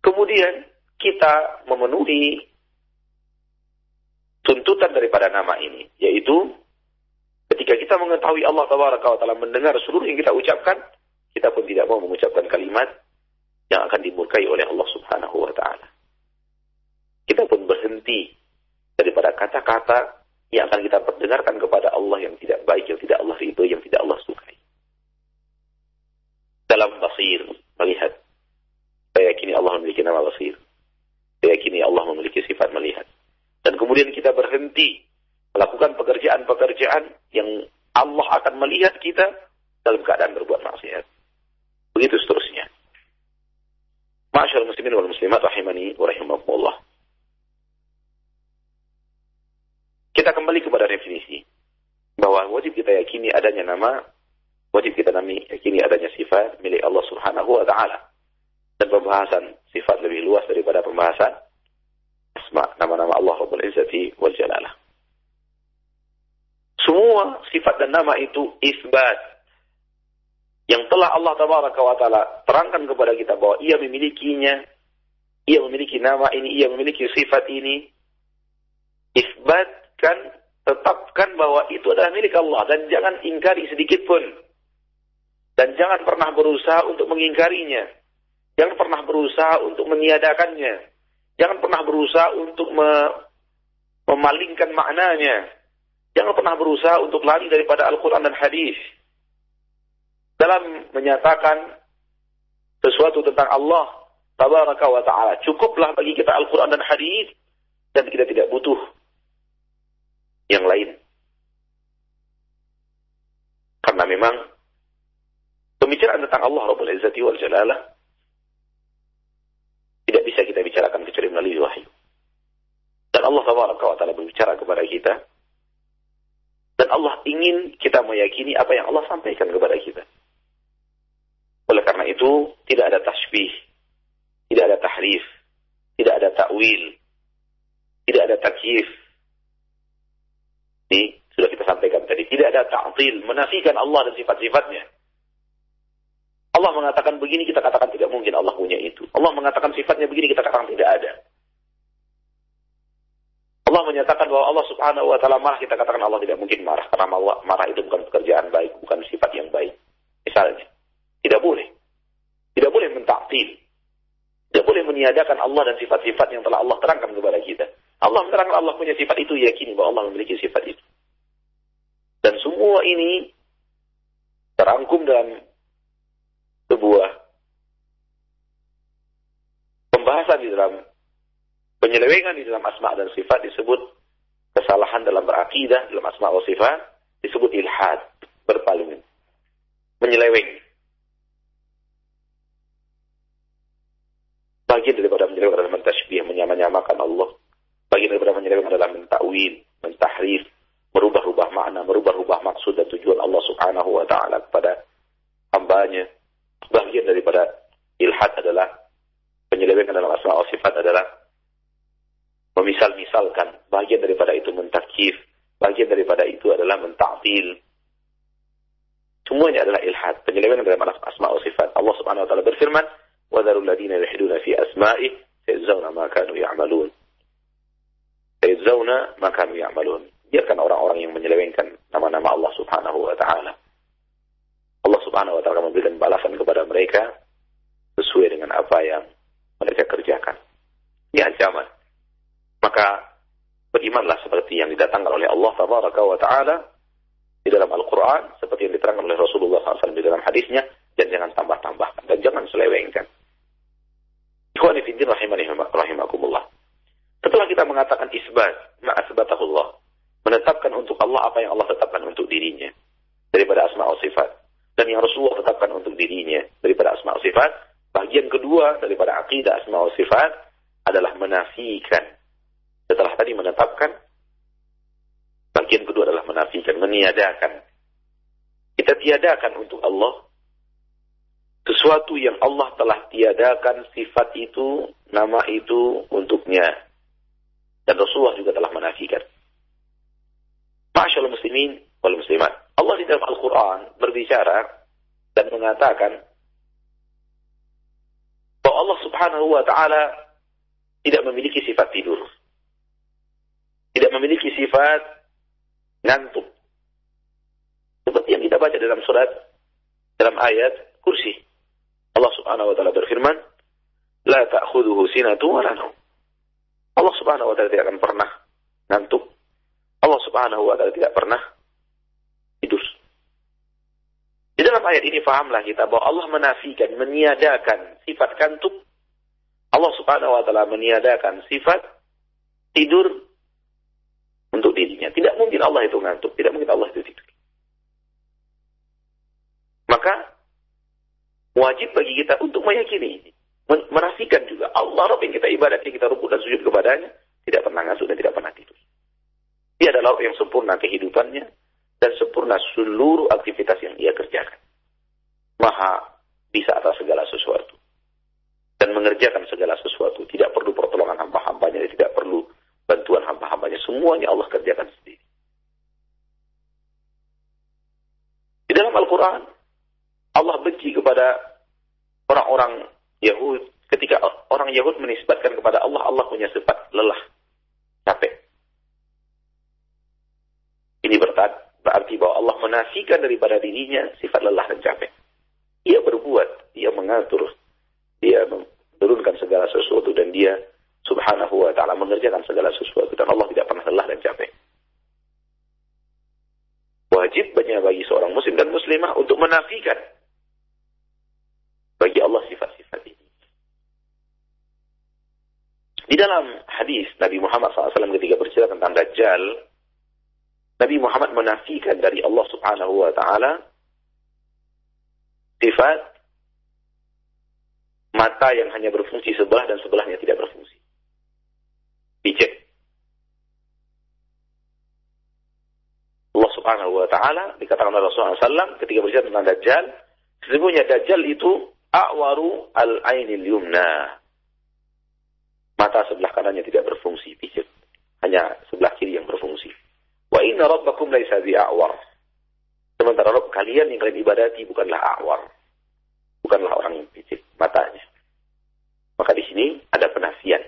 Kemudian kita memenuhi tuntutan daripada nama ini, yaitu ketika kita mengetahui Allah Tabaraka wa Ta'ala mendengar seluruh yang kita ucapkan, kita pun tidak mau mengucapkan kalimat yang akan dimurkai oleh Allah Subhanahu wa Ta'ala. Kita pun berhenti daripada kata-kata yang akan kita perdengarkan kepada Allah yang tidak baik, yang tidak Allah ridho, yang tidak Allah sukai. Dalam basir, melihat. Saya yakini Allah memiliki nama basir. Saya yakini Allah memiliki sifat melihat. Dan kemudian kita berhenti melakukan pekerjaan-pekerjaan yang Allah akan melihat kita dalam keadaan berbuat maksiat. Begitu seterusnya. Ma'asyiral muslimin wal muslimat, rahimani wa rahimakumullah. Kita kembali kepada definisi bahwa wajib kita yakini adanya nama, wajib kita yakini adanya sifat milik Allah Subhanahu wa Ta'ala. Dan pembahasan sifat lebih luas daripada pembahasan asma, nama-nama Allah Rabbul Izzati wal Jalalah. Semua sifat dan nama itu isbat yang telah Allah Tabaraka wa Ta'ala terangkan kepada kita bahwa ia memilikinya, ia memiliki nama ini, ia memiliki sifat ini. Isbatkan, tetapkan bahwa itu adalah milik Allah dan jangan ingkari sedikit pun. Dan jangan pernah berusaha untuk mengingkarinya. Jangan pernah berusaha untuk meniadakannya. Jangan pernah berusaha untuk memalingkan maknanya. Jangan pernah berusaha untuk lari daripada Al-Quran dan Hadis. Dalam menyatakan sesuatu tentang Allah Tabaraka wa Ta'ala, cukuplah bagi kita Al-Quran dan Hadis, dan kita tidak butuh yang lain. Karena memang pembicaraan tentang Allah Rabbul Izzati wal Jalalah tidak bisa kita bicarakan kecuali melalui wahyu. Dan Allah Tabaraka wa Ta'ala berbicara kepada kita, dan Allah ingin kita meyakini apa yang Allah sampaikan kepada kita. Oleh karena itu, tidak ada tasbih, tidak ada tahrif, tidak ada ta'wil, tidak ada takyif. Ini sudah kita sampaikan tadi. Tidak ada ta'til, menafikan Allah dan sifat-sifatnya. Allah mengatakan begini, kita katakan tidak mungkin Allah punya itu. Allah mengatakan sifatnya begini, kita katakan tidak ada. Allah menyatakan bahwa Allah subhanahu wa ta'ala marah, kita katakan Allah tidak mungkin marah, karena marah itu bukan pekerjaan baik, bukan sifat yang baik. Misalnya, tidak boleh mentaktil, tidak boleh meniadakan Allah dan sifat-sifat yang telah Allah terangkan kepada kita. Allah menerangkan Allah punya sifat itu, yakini bahwa Allah memiliki sifat itu. Dan semua ini terangkum dalam sebuah pembahasan di dalam penyelewengan di dalam asma dan sifat, disebut kesalahan dalam berakidah dalam asma wa sifat, disebut ilhad, berpaling, menyeleweng. Bagian daripada menyeleweng adalah mentasybih, menyamakan Allah. Bagian daripada menyeleweng adalah mentakwil, mentahrif, merubah-rubah makna, merubah-rubah maksud dan tujuan Allah subhanahu wa ta'ala kepada hambanya. Bagian daripada ilhad adalah penyeleweng dalam asma wa sifat adalah memisal-misalkan. Bagian daripada itu mentakif, bagian daripada itu adalah mentaktil. Semuanya adalah ilhad, penyeleweng dalam asma wa sifat. Allah subhanahu wa ta'ala berfirman, وَذَرُوا الَّذِينَ يَلْحِدُونَ فِي أَسْمَائِهِ سَيَجْزَوْنَ مَا كَانُوا يَعْمَلُونَ. سَيَجْزَوْنَ مَا كَانُوا يَعْمَلُونَ. Biarkan orang-orang yang menyelewengkan nama-nama Allah subhanahu wa ta'ala. Allah subhanahu wa ta'ala memberikan balasan kepada mereka sesuai dengan apa yang mereka kerjakan. Ini ancaman. Maka berimanlah seperti yang didatangkan oleh Allah tabaraka wa ta'ala di dalam Al-Quran, seperti yang diterangkan oleh Rasulullah SAW di dalam hadisnya, dan jangan tambah-tambahkan dan jangan selewengkan. Ikhwani fiddin rahimakumullah. Setelah kita mengatakan isbat, ma'asbatahullah, menetapkan untuk Allah apa yang Allah tetapkan untuk dirinya daripada asma wa sifat, dan yang Rasulullah tetapkan untuk dirinya daripada asma wa sifat. Bagian kedua daripada aqidah asma wa sifat adalah menafikan. Setelah tadi menetapkan, bagian kedua adalah menafikan, meniadakan. Kita tiadakan untuk Allah sesuatu yang Allah telah tiadakan sifat itu, nama itu untuknya. Dan Rasulullah juga telah menafikan. Ma'asyal muslimin wal muslimat. Allah di dalam Al-Quran berbicara dan mengatakan bahwa Allah subhanahu wa ta'ala tidak memiliki sifat tidur, tidak memiliki sifat ngantuk. Seperti yang kita baca dalam surat, dalam ayat kursi. Allah subhanahu wa ta'ala berfirman, La ta'khuduhu sinatu wa la naum. Allah subhanahu wa ta'ala tidak akan pernah ngantuk. Allah subhanahu wa ta'ala tidak pernah tidur. Di dalam ayat ini fahamlah kita bahwa Allah menafikan, meniadakan sifat kantuk. Allah subhanahu wa ta'ala meniadakan sifat tidur untuk dirinya. Tidak mungkin Allah itu ngantuk, tidak mungkin Allah itu tidur. Maka wajib bagi kita untuk meyakini ini, menafikan juga Allah Rabb yang kita ibadat, yang kita rukun dan sujud kepadanya, tidak pernah ngantuk dan tidak pernah tidur. Dia adalah orang yang sempurna kehidupannya dan sempurna seluruh aktivitas yang dia kerjakan. Maha bisa atas segala sesuatu dan mengerjakan segala sesuatu. Tidak perlu pertolongan hamba-hambanya, tidak perlu bantuan hamba-hambanya. Semuanya Allah kerjakan sendiri. Di dalam Al-Quran, Allah benci kepada orang-orang Yahud. Ketika orang Yahud menisbatkan kepada Allah, Allah punya sifat lelah, capek. Ini berarti bahwa Allah menafikan daripada dirinya sifat lelah dan capek. Dia berbuat, dia mengatur, dia menurunkan segala sesuatu, dan dia subhanahu wa ta'ala mengerjakan segala sesuatu. Dan Allah tidak pernah lelah dan capek. Wajib bagi seorang muslim dan muslimah untuk menafikan bagi Allah sifat-sifat ini. Di dalam hadis Nabi Muhammad SAW ketika bercerita tentang Dajjal, Nabi Muhammad menafikan dari Allah Subhanahu Wa Taala sifat mata yang hanya berfungsi sebelah dan sebelahnya tidak berfungsi. Dicek. Allah Subhanahu Wa Taala dikatakan oleh Rasulullah SAW ketika bercerita tentang Dajjal, sesungguhnya Dajjal itu awaru al-ainil yumna. Mata sebelah kanannya tidak berfungsi, picek. Hanya sebelah kiri yang berfungsi. Wa inna rabbakum laisa bi'awar. Sementara Rabb kalian yang kalian ibadati bukanlah awar. Bukanlah orang yang picek matanya. Maka di sini ada penafian.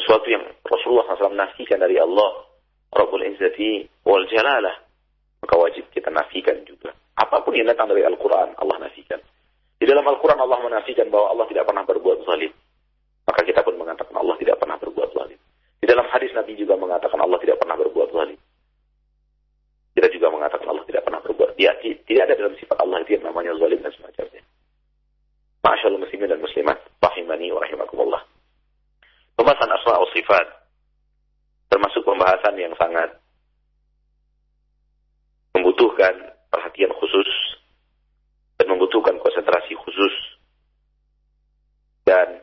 Sesuatu yang Rasul Rasulullah SAW nafikan dari Allah Rabbul Izzati wal Jalalah, maka wajib kita nafikan juga. Apapun yang datang dari Al-Quran, Allah nafikan. Di dalam Al-Quran Allah menafikan bahwa Allah tidak pernah berbuat zalim. Maka kita pun mengatakan Allah tidak pernah berbuat zalim. Di dalam hadis Nabi juga mengatakan Allah tidak pernah berbuat zalim. Kita juga mengatakan Allah tidak pernah berbuat. Dia tidak ada dalam sifat Allah itu yang namanya zalim dan semacamnya. Masyaallah muslimin dan muslimat, rahimani wa rahimakumullah. Pembahasan asma wa sifat termasuk pembahasan yang sangat membutuhkan perhatian khusus dan membutuhkan konsentrasi khusus, dan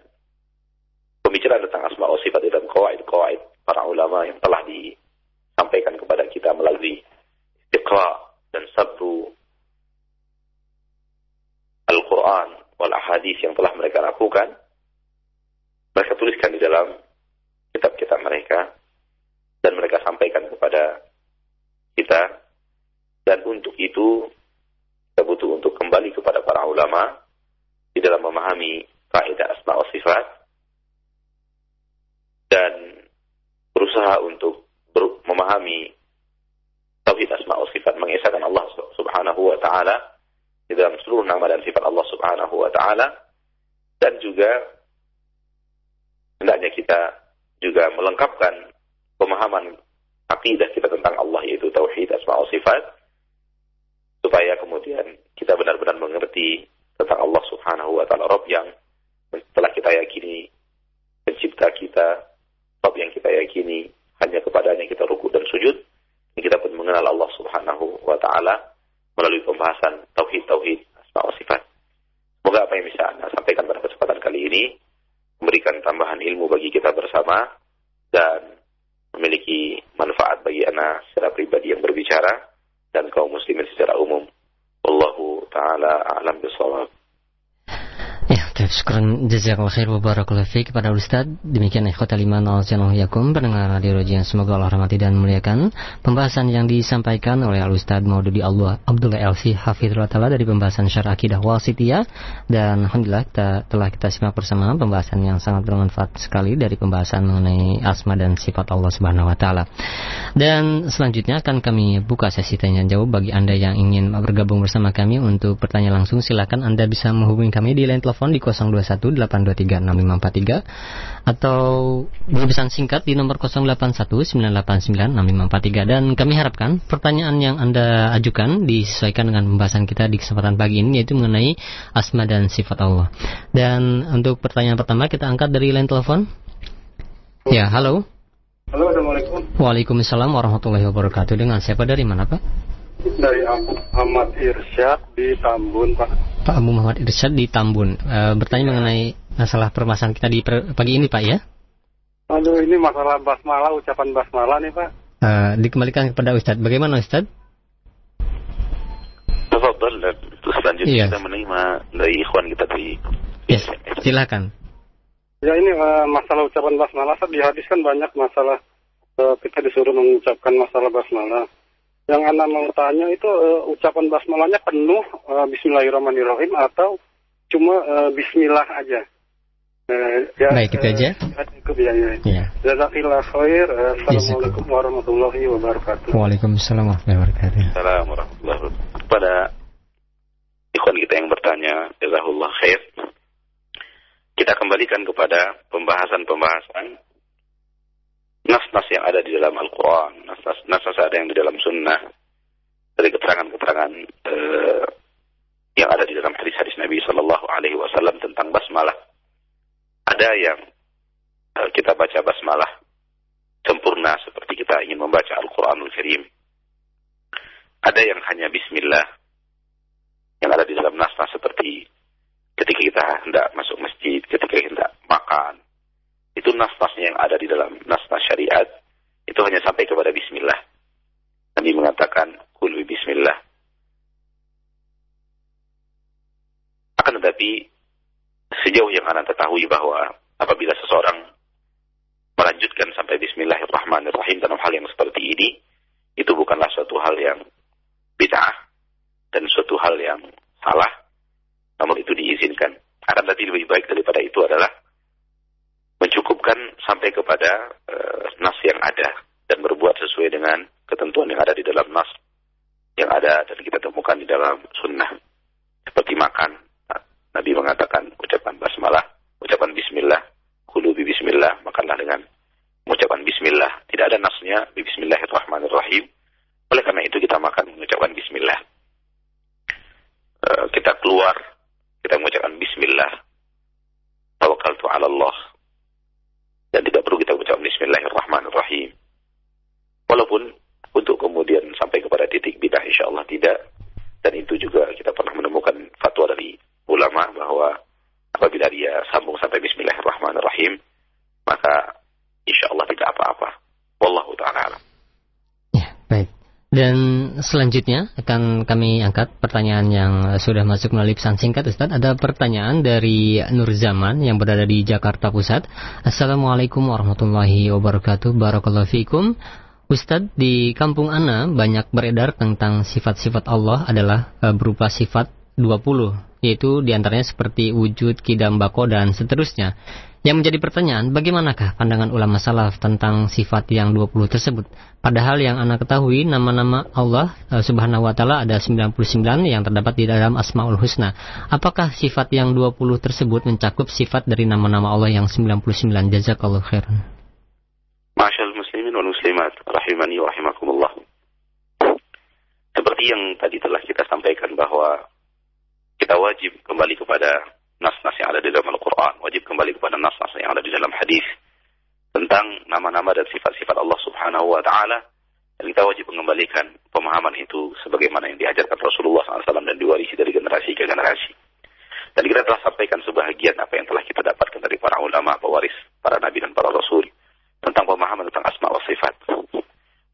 pembicaraan tentang asma wa sifat dalam qawaid para ulama yang telah disampaikan kepada kita melalui istiqra dan sabru Al-Quran wal ahadis yang telah mereka lakukan, mereka tuliskan di dalam kitab-kitab mereka dan mereka sampaikan kepada kita. Dan untuk itu kita butuh untuk kembali kepada para ulama di dalam memahami kaidah asma wa sifat dan berusaha untuk memahami tauhid asma wa sifat, mengesahkan Allah Subhanahu wa taala di dalam seluruh nama dan sifat Allah Subhanahu wa taala. Dan juga hendaknya kita juga melengkapkan pemahaman akidah kita tentang Allah, yaitu tauhid asma wa sifat, supaya kemudian kita benar-benar mengerti tentang Allah Subhanahu wa taala, Rabb yang telah kita yakini, pencipta kita, Rabb yang kita yakini, hanya kepadanya kita rukuk dan sujud. Kita pun mengenal Allah Subhanahu wa taala melalui pembahasan tauhid asma wa sifat. Semoga apa yang bisa Anda sampaikan pada kesempatan kali ini memberikan tambahan ilmu bagi kita bersama dan memiliki manfaat bagi Anda secara pribadi yang berbicara dan kaum muslimin secara umum. Wallahu ta'ala a'lam bishawab. Ya, terima kasih. Jazakallahu khair wa barakallahu fiik kepada Ustaz. Demikian ikhwatal iman wassalamu alaikum pendengar radio Rojian, semoga Allah rahmati dan muliakan pembahasan yang disampaikan oleh Al-Ustaz Maududi Abdullah LC Hafizullah Ta'ala dari pembahasan syarah akidah wasitiyah. Dan alhamdulillah telah kita simak bersama pembahasan yang sangat bermanfaat sekali dari pembahasan mengenai asma dan sifat Allah Subhanahu wa taala. Dan selanjutnya akan kami buka sesi tanya jawab bagi Anda yang ingin bergabung bersama kami untuk bertanya langsung. Silakan Anda bisa menghubungi kami di line telepon di 021-823-6543 atau berpesan singkat di nomor 081-989-6543. Dan kami harapkan pertanyaan yang Anda ajukan disesuaikan dengan pembahasan kita di kesempatan pagi ini, yaitu mengenai asma dan sifat Allah. Dan untuk pertanyaan pertama kita angkat dari line telepon. Ya, halo. Halo, assalamualaikum. Waalaikumsalam warahmatullahi wabarakatuh. Dengan siapa, dari mana Pak? Dari Abu Muhammad Irsyad di Tambun, Pak. Pak Abu Muhammad Irsyad di Tambun. Bertanya mengenai masalah permasalahan kita di pagi ini, Pak, ya? Aduh, ini masalah basmalah, ucapan basmalah nih, Pak. Dikembalikan kepada Ustadz. Bagaimana, Ustadz? Tafadhal. Selanjutnya iya. Kita menerima dari ikhwan kita di... Yes, silakan. Ya, ini masalah ucapan basmalah. Di hadis kan banyak masalah kita disuruh mengucapkan masalah basmalah. Yang Anda mau tanya itu ucapan basmalahnya penuh Bismillahirrahmanirrahim atau cuma Bismillah aja? Baik, itu aja. Cukup ya. Jazakallahu khair. Assalamualaikum warahmatullahi wabarakatuh. Waalaikumsalam warahmatullahi wabarakatuh. Assalamualaikum warahmatullahi wabarakatuh. Kepada ikhwan kita yang bertanya, jazakallahu khair. Kita kembalikan kepada pembahasan nas-nas yang ada di dalam Al-Quran, nas-nas ada yang di dalam sunnah, dari keterangan-keterangan yang ada di dalam hadis-hadis Nabi SAW tentang basmalah. Ada yang kita baca basmalah sempurna seperti kita ingin membaca Al-Quranul Karim. Ada yang hanya bismillah, yang ada di dalam nas-nas seperti ketika kita hendak masuk masjid, ketika hendak makan. Itu nas-nasnya yang ada di dalam nas-nas syariat, itu hanya sampai kepada bismillah. Nabi mengatakan, Qul bismillah. Akan tetapi, sejauh yang Anda ketahui bahwa apabila seseorang melanjutkan sampai bismillahirrahmanirrahim dalam hal yang seperti ini, itu bukanlah suatu hal yang bid'ah dan suatu hal yang salah, namun itu diizinkan. Akan tetapi lebih baik daripada itu adalah mencukupkan sampai kepada nas yang ada dan berbuat sesuai dengan ketentuan yang ada di dalam nas yang ada dan kita temukan di dalam sunnah. Seperti makan, Nabi mengatakan ucapan basmalah, ucapan bismillah, kulu bi bismillah, makanlah dengan ucapan bismillah. Tidak ada nasnya bismillahirrahmanirrahim. Oleh karena itu kita makan mengucapkan bismillah. Kita keluar, kita mengucapkan bismillah. Tawakkaltu 'ala Allah. Dan tidak perlu kita ucapkan bismillahirrahmanirrahim. Walaupun untuk kemudian sampai kepada titik bidah insyaallah tidak. Dan itu juga kita pernah menemukan fatwa dari ulama bahwa apabila dia sambung sampai bismillahirrahmanirrahim, maka insyaallah tidak apa-apa. Wallahu ta'ala alam. Ya, baik. Dan selanjutnya akan kami angkat pertanyaan yang sudah masuk melalui pesan singkat, Ustaz. Ada pertanyaan dari Nur Zaman yang berada di Jakarta Pusat. Assalamualaikum warahmatullahi wabarakatuh. Barakallahu fikum. Ustadz, di kampung ana banyak beredar tentang sifat-sifat Allah adalah berupa sifat 20, yaitu diantaranya seperti wujud, kidam, bako, dan seterusnya. Yang menjadi pertanyaan, bagaimanakah pandangan ulama salaf tentang sifat yang 20 tersebut? Padahal yang ana ketahui, nama-nama Allah subhanahu wa ta'ala ada 99 yang terdapat di dalam Asma'ul Husna. Apakah sifat yang 20 tersebut mencakup sifat dari nama-nama Allah yang 99? Jazakallahu khairan. Masyaallah muslimin wal muslimat rahimani wa rahimakumullah. Seperti yang tadi telah kita sampaikan bahwa kita wajib kembali kepada nas-nas yang ada di dalam Al-Qur'an, wajib kembali kepada nas-nas yang ada di dalam hadis tentang nama-nama dan sifat-sifat Allah Subhanahu wa taala. Dan kita wajib mengembalikan pemahaman itu sebagaimana yang diajarkan Rasulullah SAW dan diwarisi dari generasi ke generasi. Dan kita telah sampaikan sebahagian apa yang telah kita dapatkan dari para ulama, pewaris, para nabi dan para rasul, tentang pemahaman tentang asma wa sifat,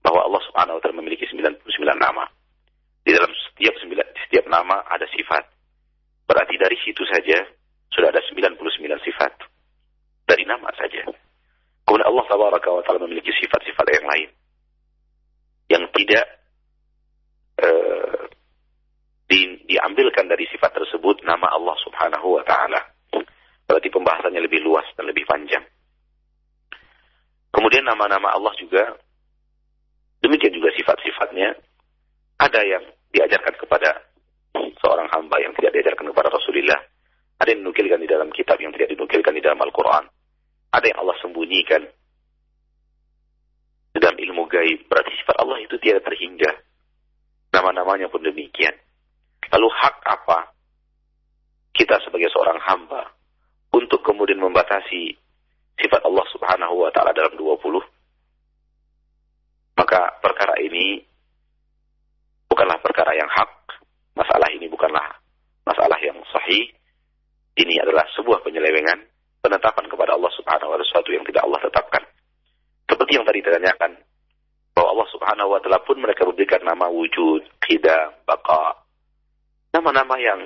bahwa Allah Subhanahu wa ta'ala memiliki 99 nama. Di dalam setiap nama ada sifat. Berarti dari situ saja sudah ada 99 sifat dari nama saja. Kemudian Allah Tabaraka wa ta'ala memiliki sifat-sifat yang lain yang tidak diambilkan dari sifat tersebut nama Allah Subhanahu wa ta'ala. Berarti pembahasannya lebih luas dan lebih panjang. Kemudian nama-nama Allah juga, demikian juga sifat-sifatnya, ada yang diajarkan kepada seorang hamba yang tidak diajarkan kepada Rasulullah, ada yang dinukilkan di dalam kitab yang tidak dinukilkan di dalam Al-Quran, ada yang Allah sembunyikan di dalam ilmu gaib, berarti sifat Allah itu tidak terhingga, nama-namanya pun demikian. Lalu hak apa kita sebagai seorang hamba untuk kemudian membatasi sifat Allah Subhanahu wa ta'ala dalam 20, maka perkara ini bukanlah perkara yang hak. Masalah ini bukanlah masalah yang sahih. Ini adalah sebuah penyelewengan, penetapan kepada Allah Subhanahu wa ta'ala sesuatu yang tidak Allah tetapkan. Seperti yang tadi ditanyakan, bahwa Allah Subhanahu wa ta'ala pun mereka memberikan nama wujud, qidam, baqa, nama-nama yang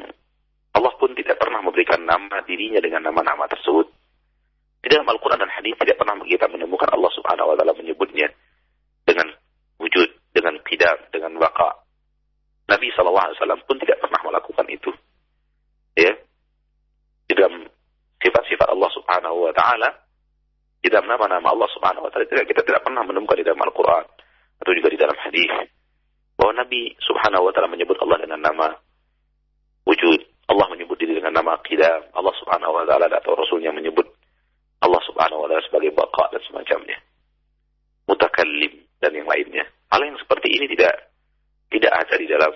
Allah pun tidak pernah memberikan nama dirinya dengan nama-nama tersebut. Di dalam Al-Quran dan hadis tidak pernah kita menemukan Allah Subhanahu wa ta'ala menyebutnya dengan wujud, dengan qidam, dengan waqa. Nabi SAW pun tidak pernah melakukan itu. Ya. Di dalam sifat-sifat Allah Subhanahu wa ta'ala, di dalam nama-nama Allah Subhanahu wa ta'ala, kita tidak pernah menemukan di dalam Al-Quran atau juga di dalam hadis bahwa Nabi Subhanahu wa ta'ala menyebut Allah dengan nama wujud, Allah menyebut diri dengan nama qidam, Allah Subhanahu wa ta'ala atau Rasulnya menyebut Allah Subhanahu wa ta'ala sebagai baqa dan semacamnya, mutakallim dan yang lainnya. Hal yang seperti ini tidak ada di dalam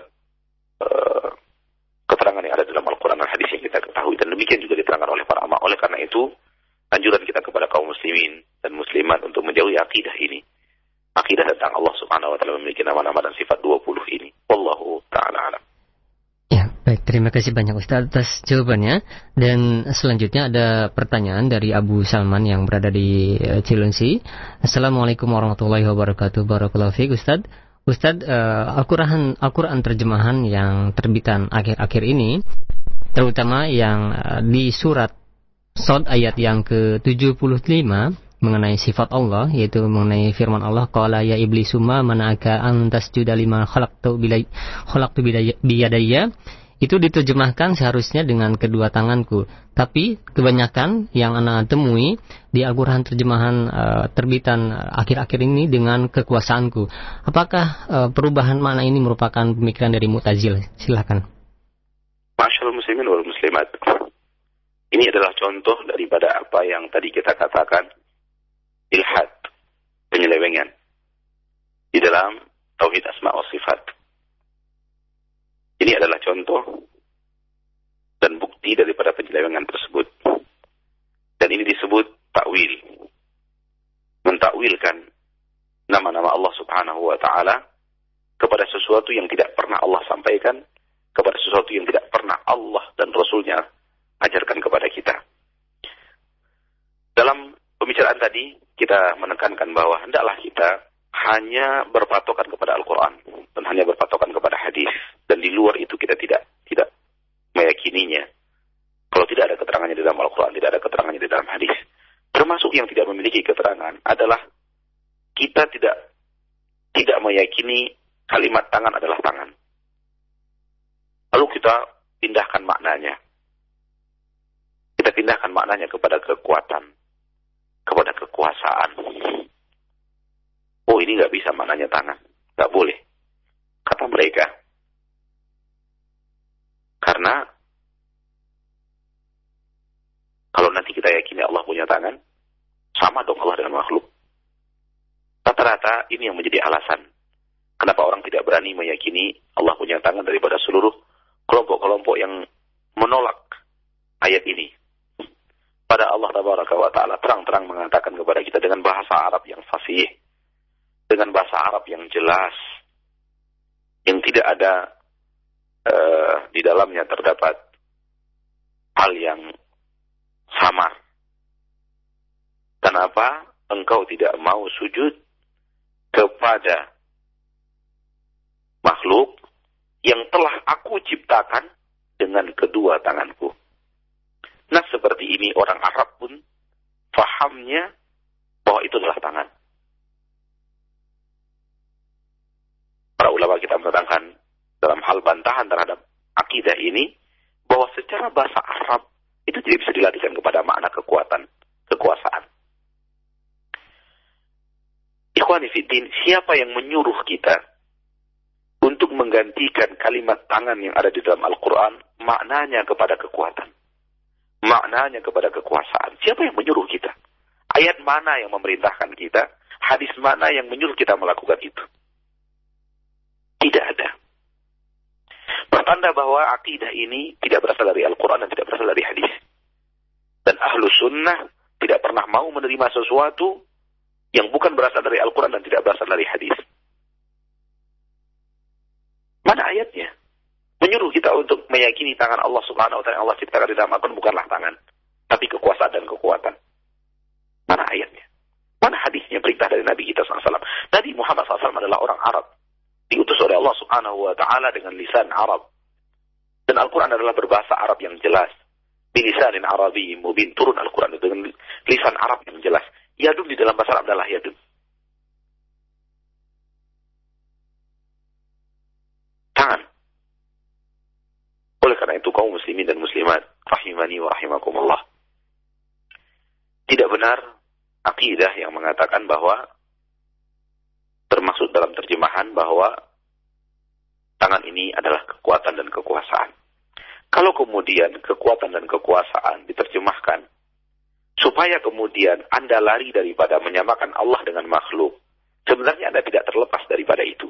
keterangan yang ada dalam Al-Quran dan hadis yang kita ketahui, dan demikian juga diterangkan oleh para ulama. Oleh karena itu, anjuran kita kepada kaum muslimin dan muslimat untuk menjauhi akidah ini, akidah tentang Allah Subhanahu wa ta'ala memiliki nama-nama dan sifat 20 ini. Wallahu ta'ala alam. Baik, terima kasih banyak Ustaz atas jawabannya. Dan selanjutnya ada pertanyaan dari Abu Salman yang berada di Cilengsi. Assalamualaikum warahmatullahi wabarakatuh. Barakallahu fiik Ustaz. Ustaz, Al-Quran terjemahan yang terbitan akhir-akhir ini, terutama yang di surat Shad ayat yang ke-75 mengenai sifat Allah, yaitu mengenai firman Allah, qala ya iblisu ma mana'aka an tasjuda lima khalaqtu biyadayya itu diterjemahkan seharusnya dengan kedua tanganku. Tapi kebanyakan yang Anda temui di Al-Quran terjemahan terbitan akhir-akhir ini dengan kekuasaanku. Apakah perubahan makna ini merupakan pemikiran dari Mu'tazilah? Silakan. Masyaallah muslimin wal muslimat. Ini adalah contoh daripada apa yang tadi kita katakan ilhad, penyelewengan di dalam tauhid asma wa sifat. Ini adalah contoh dan bukti daripada penyelewengan tersebut. Dan ini disebut takwil. Mentakwilkan nama-nama Allah Subhanahu wa taala kepada sesuatu yang tidak pernah Allah sampaikan, kepada sesuatu yang tidak pernah Allah dan Rasul-Nya ajarkan kepada kita. Dalam pembicaraan tadi kita menekankan bahwa hendaklah kita hanya berpatokan kepada Al-Quran dan hanya berpatokan kepada hadis, dan di luar itu kita tidak meyakininya. Kalau tidak ada keterangannya di dalam Al-Quran, tidak ada keterangannya di dalam hadis. Termasuk yang tidak memiliki keterangan adalah kita tidak meyakini kalimat tangan adalah tangan. Lalu kita pindahkan maknanya. Kita pindahkan maknanya kepada kekuatan, kepada kekuasaan. Oh, ini nggak bisa maknanya tangan, nggak boleh, kata mereka. Karena kalau nanti kita yakini Allah punya tangan, sama dong Allah dengan makhluk. Rata-rata ini yang menjadi alasan kenapa orang tidak berani meyakini Allah punya tangan daripada seluruh kelompok-kelompok yang menolak ayat ini. Pada Allah Tabaraka wa Ta'ala terang-terang mengatakan kepada kita dengan bahasa Arab yang fasih, dengan bahasa Arab yang jelas, yang tidak ada di dalamnya terdapat hal yang samar. Kenapa engkau tidak mau sujud kepada makhluk yang telah aku ciptakan dengan kedua tanganku? Nah, seperti ini orang Arab pun fahamnya bahwa itu adalah tangan. Para ulama kita menerangkan dalam hal bantahan terhadap akidah ini bahwa secara bahasa Arab itu tidak bisa dilatihkan kepada makna kekuatan, kekuasaan. Ikhwani fiddin, siapa yang menyuruh kita untuk menggantikan kalimat tangan yang ada di dalam Al-Quran maknanya kepada kekuatan, maknanya kepada kekuasaan? Siapa yang menyuruh kita? Ayat mana yang memerintahkan kita? Hadis mana yang menyuruh kita melakukan itu? Tidak ada. Pertanda bahwa akidah ini tidak berasal dari Al-Quran dan tidak berasal dari hadis. Dan ahlu sunnah tidak pernah mau menerima sesuatu yang bukan berasal dari Al-Quran dan tidak berasal dari hadis. Mana ayatnya menyuruh kita untuk meyakini tangan Allah Subhanahu wa ta'ala Allah ciptakan di dalam Al-Quran bukanlah tangan, tapi kekuasaan dan kekuatan? Mana ayatnya? Mana hadisnya perintah dari Nabi kita SAW? Nabi Muhammad SAW adalah orang Arab, diutus oleh Allah Subhanahu wa ta'ala dengan lisan Arab. Dan Al-Quran adalah berbahasa Arab yang jelas. Bilisanin Arabi mubin, turun Al-Quran dengan lisan Arab yang jelas. Yadum di dalam bahasa Arab adalah yadum. Tangan. Oleh karena itu kaum muslimin dan muslimat, rahimani wa rahimakumullah, tidak benar akidah yang mengatakan bahwa termasuk dalam terjemahan bahwa tangan ini adalah kekuatan dan kekuasaan. Kalau kemudian kekuatan dan kekuasaan diterjemahkan supaya kemudian Anda lari daripada menyamakan Allah dengan makhluk, sebenarnya Anda tidak terlepas daripada itu.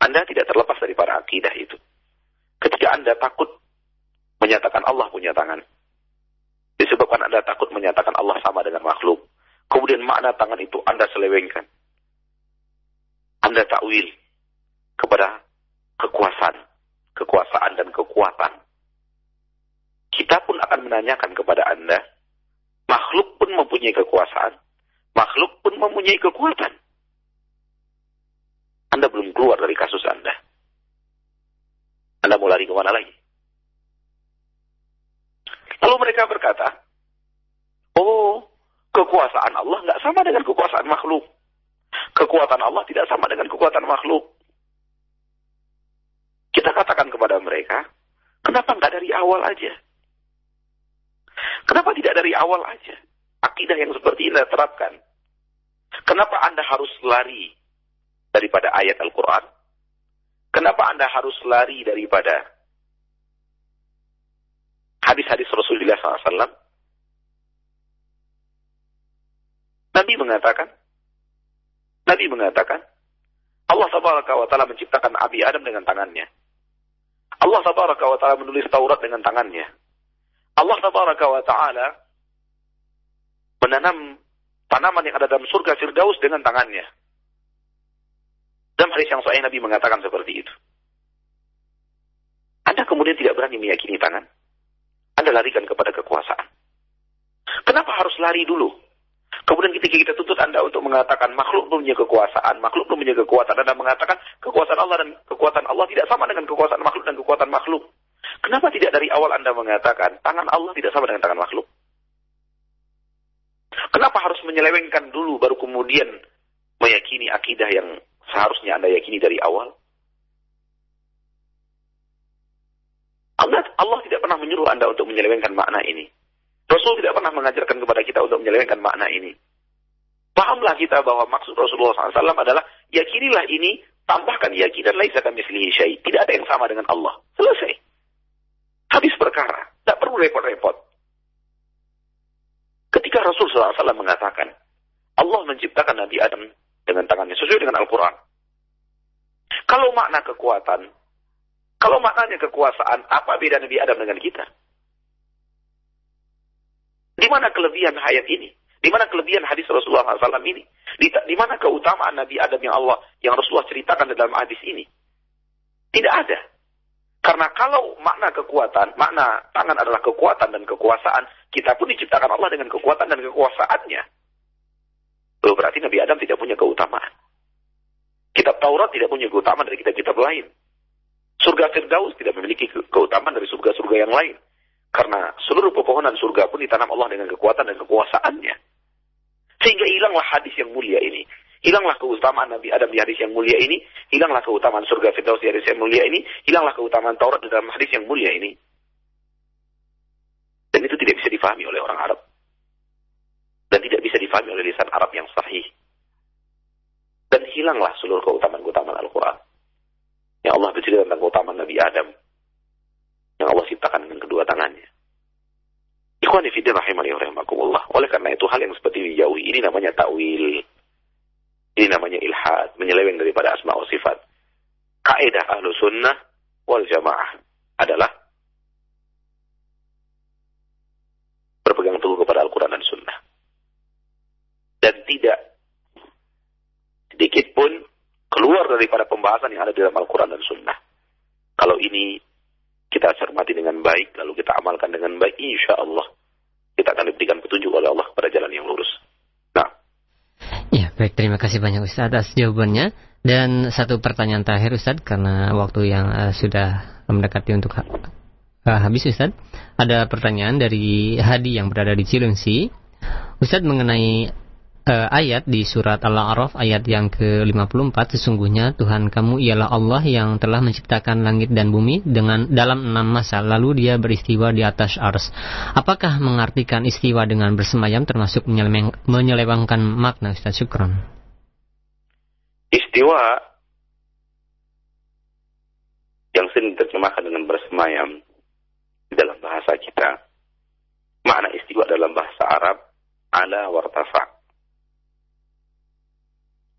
Anda tidak terlepas daripada akidah itu. Ketika Anda takut menyatakan Allah punya tangan, disebabkan Anda takut menyatakan Allah sama dengan makhluk, kemudian makna tangan itu Anda selewengkan. Anda takwil kepada kekuasaan dan kekuatan. Kita pun akan menanyakan kepada Anda, makhluk pun mempunyai kekuasaan, makhluk pun mempunyai kekuatan. Anda belum keluar dari kasus Anda. Anda mau lari kemana lagi? Lalu mereka berkata, oh, kekuasaan Allah nggak sama dengan kekuasaan makhluk. Kekuatan Allah tidak sama dengan kekuatan makhluk. Kita katakan kepada mereka, Kenapa nggak dari awal aja? Kenapa tidak dari awal aja? Akidah yang seperti ini Anda terapkan. Kenapa Anda harus lari daripada ayat Al-Quran? Kenapa Anda harus lari daripada hadis-hadis Rasulullah SAW? Nabi mengatakan, Allah Tabaraka wa Ta'ala menciptakan Abi Adam dengan tangannya. Allah Tabaraka wa Ta'ala menulis Taurat dengan tangannya. Allah Tabaraka wa Ta'ala menanam tanaman yang ada dalam surga Firdaus dengan tangannya. Dalam hadis yang sahih Nabi mengatakan seperti itu. Anda kemudian tidak berani meyakini tangan. Anda larikan kepada kekuasaan. Kenapa harus lari dulu? Kemudian ketika kita tuntut Anda untuk mengatakan makhluk punya kekuasaan, makhluk punya kekuatan, Anda mengatakan kekuasaan Allah dan kekuatan Allah tidak sama dengan kekuasaan makhluk dan kekuatan makhluk. Kenapa tidak dari awal Anda mengatakan tangan Allah tidak sama dengan tangan makhluk? Kenapa harus menyelewengkan dulu baru kemudian meyakini akidah yang seharusnya Anda yakini dari awal? Allah tidak pernah menyuruh Anda untuk menyelewengkan makna ini. Rasul tidak pernah mengajarkan kepada kita untuk menyelewengkan makna ini. Pahamlah kita bahwa maksud Rasulullah SAW adalah yakinilah ini, tambahkan yakinan laisa kamitslihi syai'. Tidak ada yang sama dengan Allah. Selesai. Habis perkara. Tidak perlu repot-repot. Ketika Rasul SAW mengatakan, Allah menciptakan Nabi Adam dengan tangannya, sesuai dengan Al-Quran. Kalau makna kekuatan, kalau maknanya kekuasaan, apa beda Nabi Adam dengan kita? Di mana kelebihan ayat ini? Di mana kelebihan hadis Rasulullah SAW ini? Di mana keutamaan Nabi Adam yang Rasulullah ceritakan dalam hadis ini? Tidak ada. Karena kalau makna kekuatan, makna tangan adalah kekuatan dan kekuasaan, kita pun diciptakan Allah dengan kekuatan dan kekuasaannya. Loh, berarti Nabi Adam tidak punya keutamaan. Kitab Taurat tidak punya keutamaan dari kitab-kitab lain. Surga Firdaus tidak memiliki keutamaan dari surga-surga yang lain. Karena seluruh pepohonan surga pun ditanam Allah dengan kekuatan dan kekuasaannya. Sehingga hilanglah hadis yang mulia ini. Hilanglah keutamaan Nabi Adam di hadis yang mulia ini. Hilanglah keutamaan surga Firdaus di hadis yang mulia ini. Hilanglah keutamaan Taurat di dalam hadis yang mulia ini. Dan itu tidak bisa difahami oleh orang Arab. Dan tidak bisa difahami oleh lisan Arab yang sahih. Dan hilanglah seluruh keutamaan-keutamaan Al-Quran. Yang Allah bercerita tentang keutamaan Nabi Adam. Yang Allah ciptakan dengan kedua tangannya. Ikhwani fillah rahimani wa rahimakumullah. Oleh karena itu hal yang seperti dijauhi ini namanya ta'wil. Ini namanya ilhad, menyeleweng daripada asma wa sifat. Kaidah ahlu sunnah wal jamaah adalah berpegang teguh kepada Al-Quran dan Sunnah. Dan tidak sedikit pun keluar daripada pembahasan yang ada dalam Al-Quran dan Sunnah. Kalau ini kita cermati dengan baik, lalu kita amalkan dengan baik, insya Allah kita akan diberikan petunjuk oleh Allah kepada jalan yang lurus. Nah, ya baik, terima kasih banyak Ustaz atas jawabannya. Dan satu pertanyaan terakhir Ustaz, karena waktu yang sudah mendekati untuk habis Ustaz. Ada pertanyaan dari Hadi yang berada di Cilengsi, Ustaz, mengenai ayat di surat Al-A'raf ayat yang ke-54, sesungguhnya Tuhan kamu ialah Allah yang telah menciptakan langit dan bumi dengan dalam 6 masa, lalu dia beristiwa di atas ars. Apakah mengartikan istiwa dengan bersemayam termasuk menyelewengkan makna, Ustaz? Syukran. Istiwa yang sering diterjemahkan dengan bersemayam dalam bahasa kita, makna istiwa dalam bahasa Arab ala wartafa.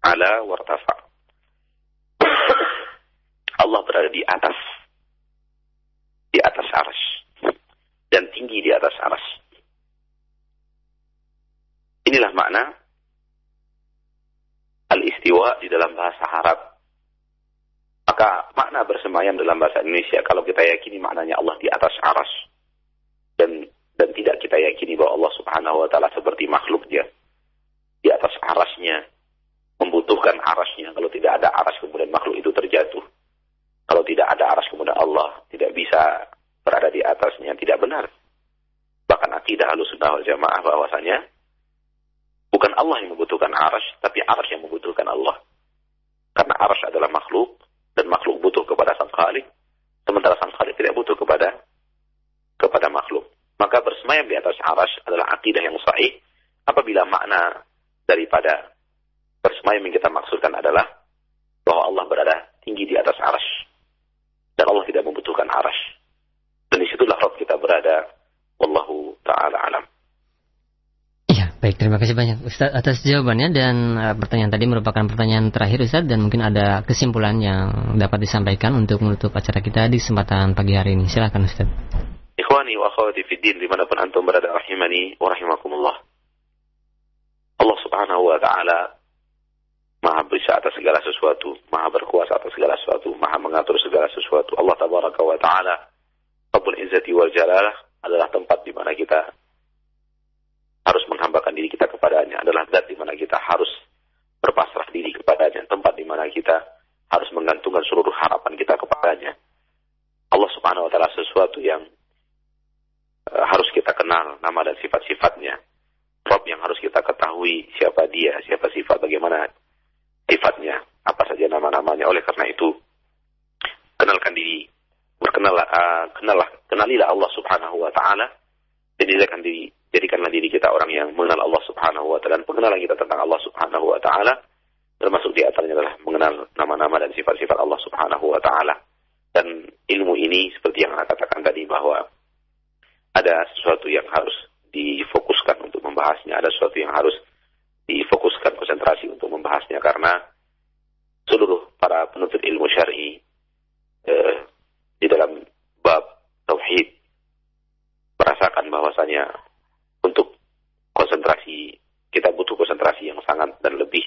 Ala wartafa. Allah berada di atas. Di atas arsy. Dan tinggi di atas arsy. Inilah makna al-istiwa di dalam bahasa Arab. Maka makna bersemayam dalam bahasa Indonesia, kalau kita yakini maknanya Allah di atas arsy, dan tidak kita yakini bahwa Allah subhanahu wa ta'ala seperti makhluknya. Di atas arsy-nya, membutuhkan arasnya. Kalau tidak ada aras kemudian makhluk itu terjatuh. Kalau tidak ada aras kemudian Allah tidak bisa berada di atasnya. Tidak benar. Bahkan akidah Ahlussunnah wal Jamaah bahwasanya bukan Allah yang membutuhkan aras, tapi aras yang membutuhkan Allah. Karena aras adalah makhluk dan makhluk butuh kepada Sang Khalik, sementara Sang Khalik tidak butuh kepada makhluk. Maka bersemayam di atas Arasy adalah akidah yang sahih apabila makna daripada bersemayam yang kita maksudkan adalah bahwa Allah berada tinggi di atas Arasy dan Allah tidak membutuhkan Arasy. Dan disitulah Rabb kita berada. Wallahu ta'ala alam. Baik, terima kasih banyak Ustaz atas jawabannya dan pertanyaan tadi merupakan pertanyaan terakhir Ustaz dan mungkin ada kesimpulan yang dapat disampaikan untuk menutup acara kita di kesempatan pagi hari ini. Silakan Ustaz. Ikhwani wa akhwati fid din dimanapun antum berada rahimani wa rahimakumullah. Allah Subhanahu wa taala Maha bisa atas segala sesuatu, Maha berkuasa atas segala sesuatu, Maha mengatur segala sesuatu. Allah tabaraka wa taala Rabbul Izzati wal Jalalah adalah tempat di mana kita harus menghambakan diri kita kepadanya, adalah zat di mana kita harus berpasrah diri kepadanya, tempat di mana kita harus menggantungkan seluruh harapan kita kepadanya. Allah Subhanahu wa taala sesuatu yang harus kita kenal nama dan sifat-sifatnya. Rabb yang harus kita ketahui siapa dia, siapa sifat, bagaimana sifatnya, apa saja nama-namanya. Oleh karena itu, kenalkan diri, kenalilah Allah Subhanahu wa taala, jadikan diri kita orang yang mengenal Allah Subhanahu wa taala, dan pengenalan kita tentang Allah Subhanahu wa taala termasuk di antaranya adalah mengenal nama-nama dan sifat-sifat Allah Subhanahu wa taala. Dan ilmu ini seperti yang saya katakan tadi bahwa ada sesuatu yang harus difokuskan untuk membahasnya, ada sesuatu yang harus difokuskan konsentrasi untuk membahasnya, karena seluruh para penuntut ilmu syar'i di dalam bab tauhid merasakan bahwasanya untuk konsentrasi, kita butuh konsentrasi yang sangat dan lebih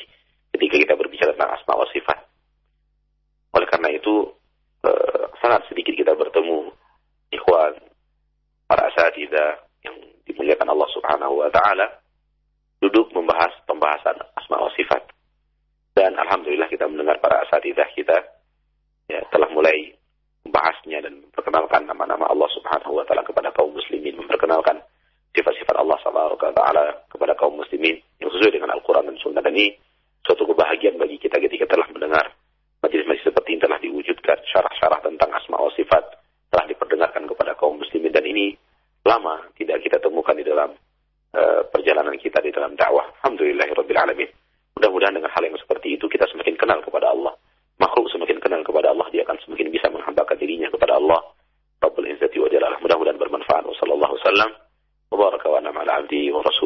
ketika kita berbicara tentang asma wa sifat. Oleh karena itu, sangat sedikit kita bertemu ikhwan, para asatidzah yang dimuliakan Allah Subhanahu wa ta'ala, duduk membahas pembahasan asma wa sifat. Dan alhamdulillah kita mendengar para asatidzah kita ya, telah mulai membahasnya dan memperkenalkan nama-nama Allah Subhanahu wa ta'ala kepada kaum muslimin, memperkenalkan sifat-sifat Allah Taala kepada kaum muslimin yang sesuai dengan Al-Quran dan Sunnah. Dan ini suatu kebahagiaan bagi kita ketika telah mendengar majelis-majelis seperti ini telah diwujudkan, syarah-syarah tentang asma wa sifat telah diperdengarkan kepada kaum muslimin, dan ini lama tidak kita temukan di dalam perjalanan kita di dalam dakwah. Alhamdulillahirabbil alamin. Mudah-mudahan dengan hal yang seperti itu kita semakin kenal kepada Allah. Makhluk semakin kenal kepada Allah, dia akan semakin bisa menghambakan dirinya kepada Allah Rabbul Izzati wa Jalalah. Mudah-mudahan bermanfaat. Wassallallahu alaihi wasallam. وبارك وأنعم على عبده ورسوله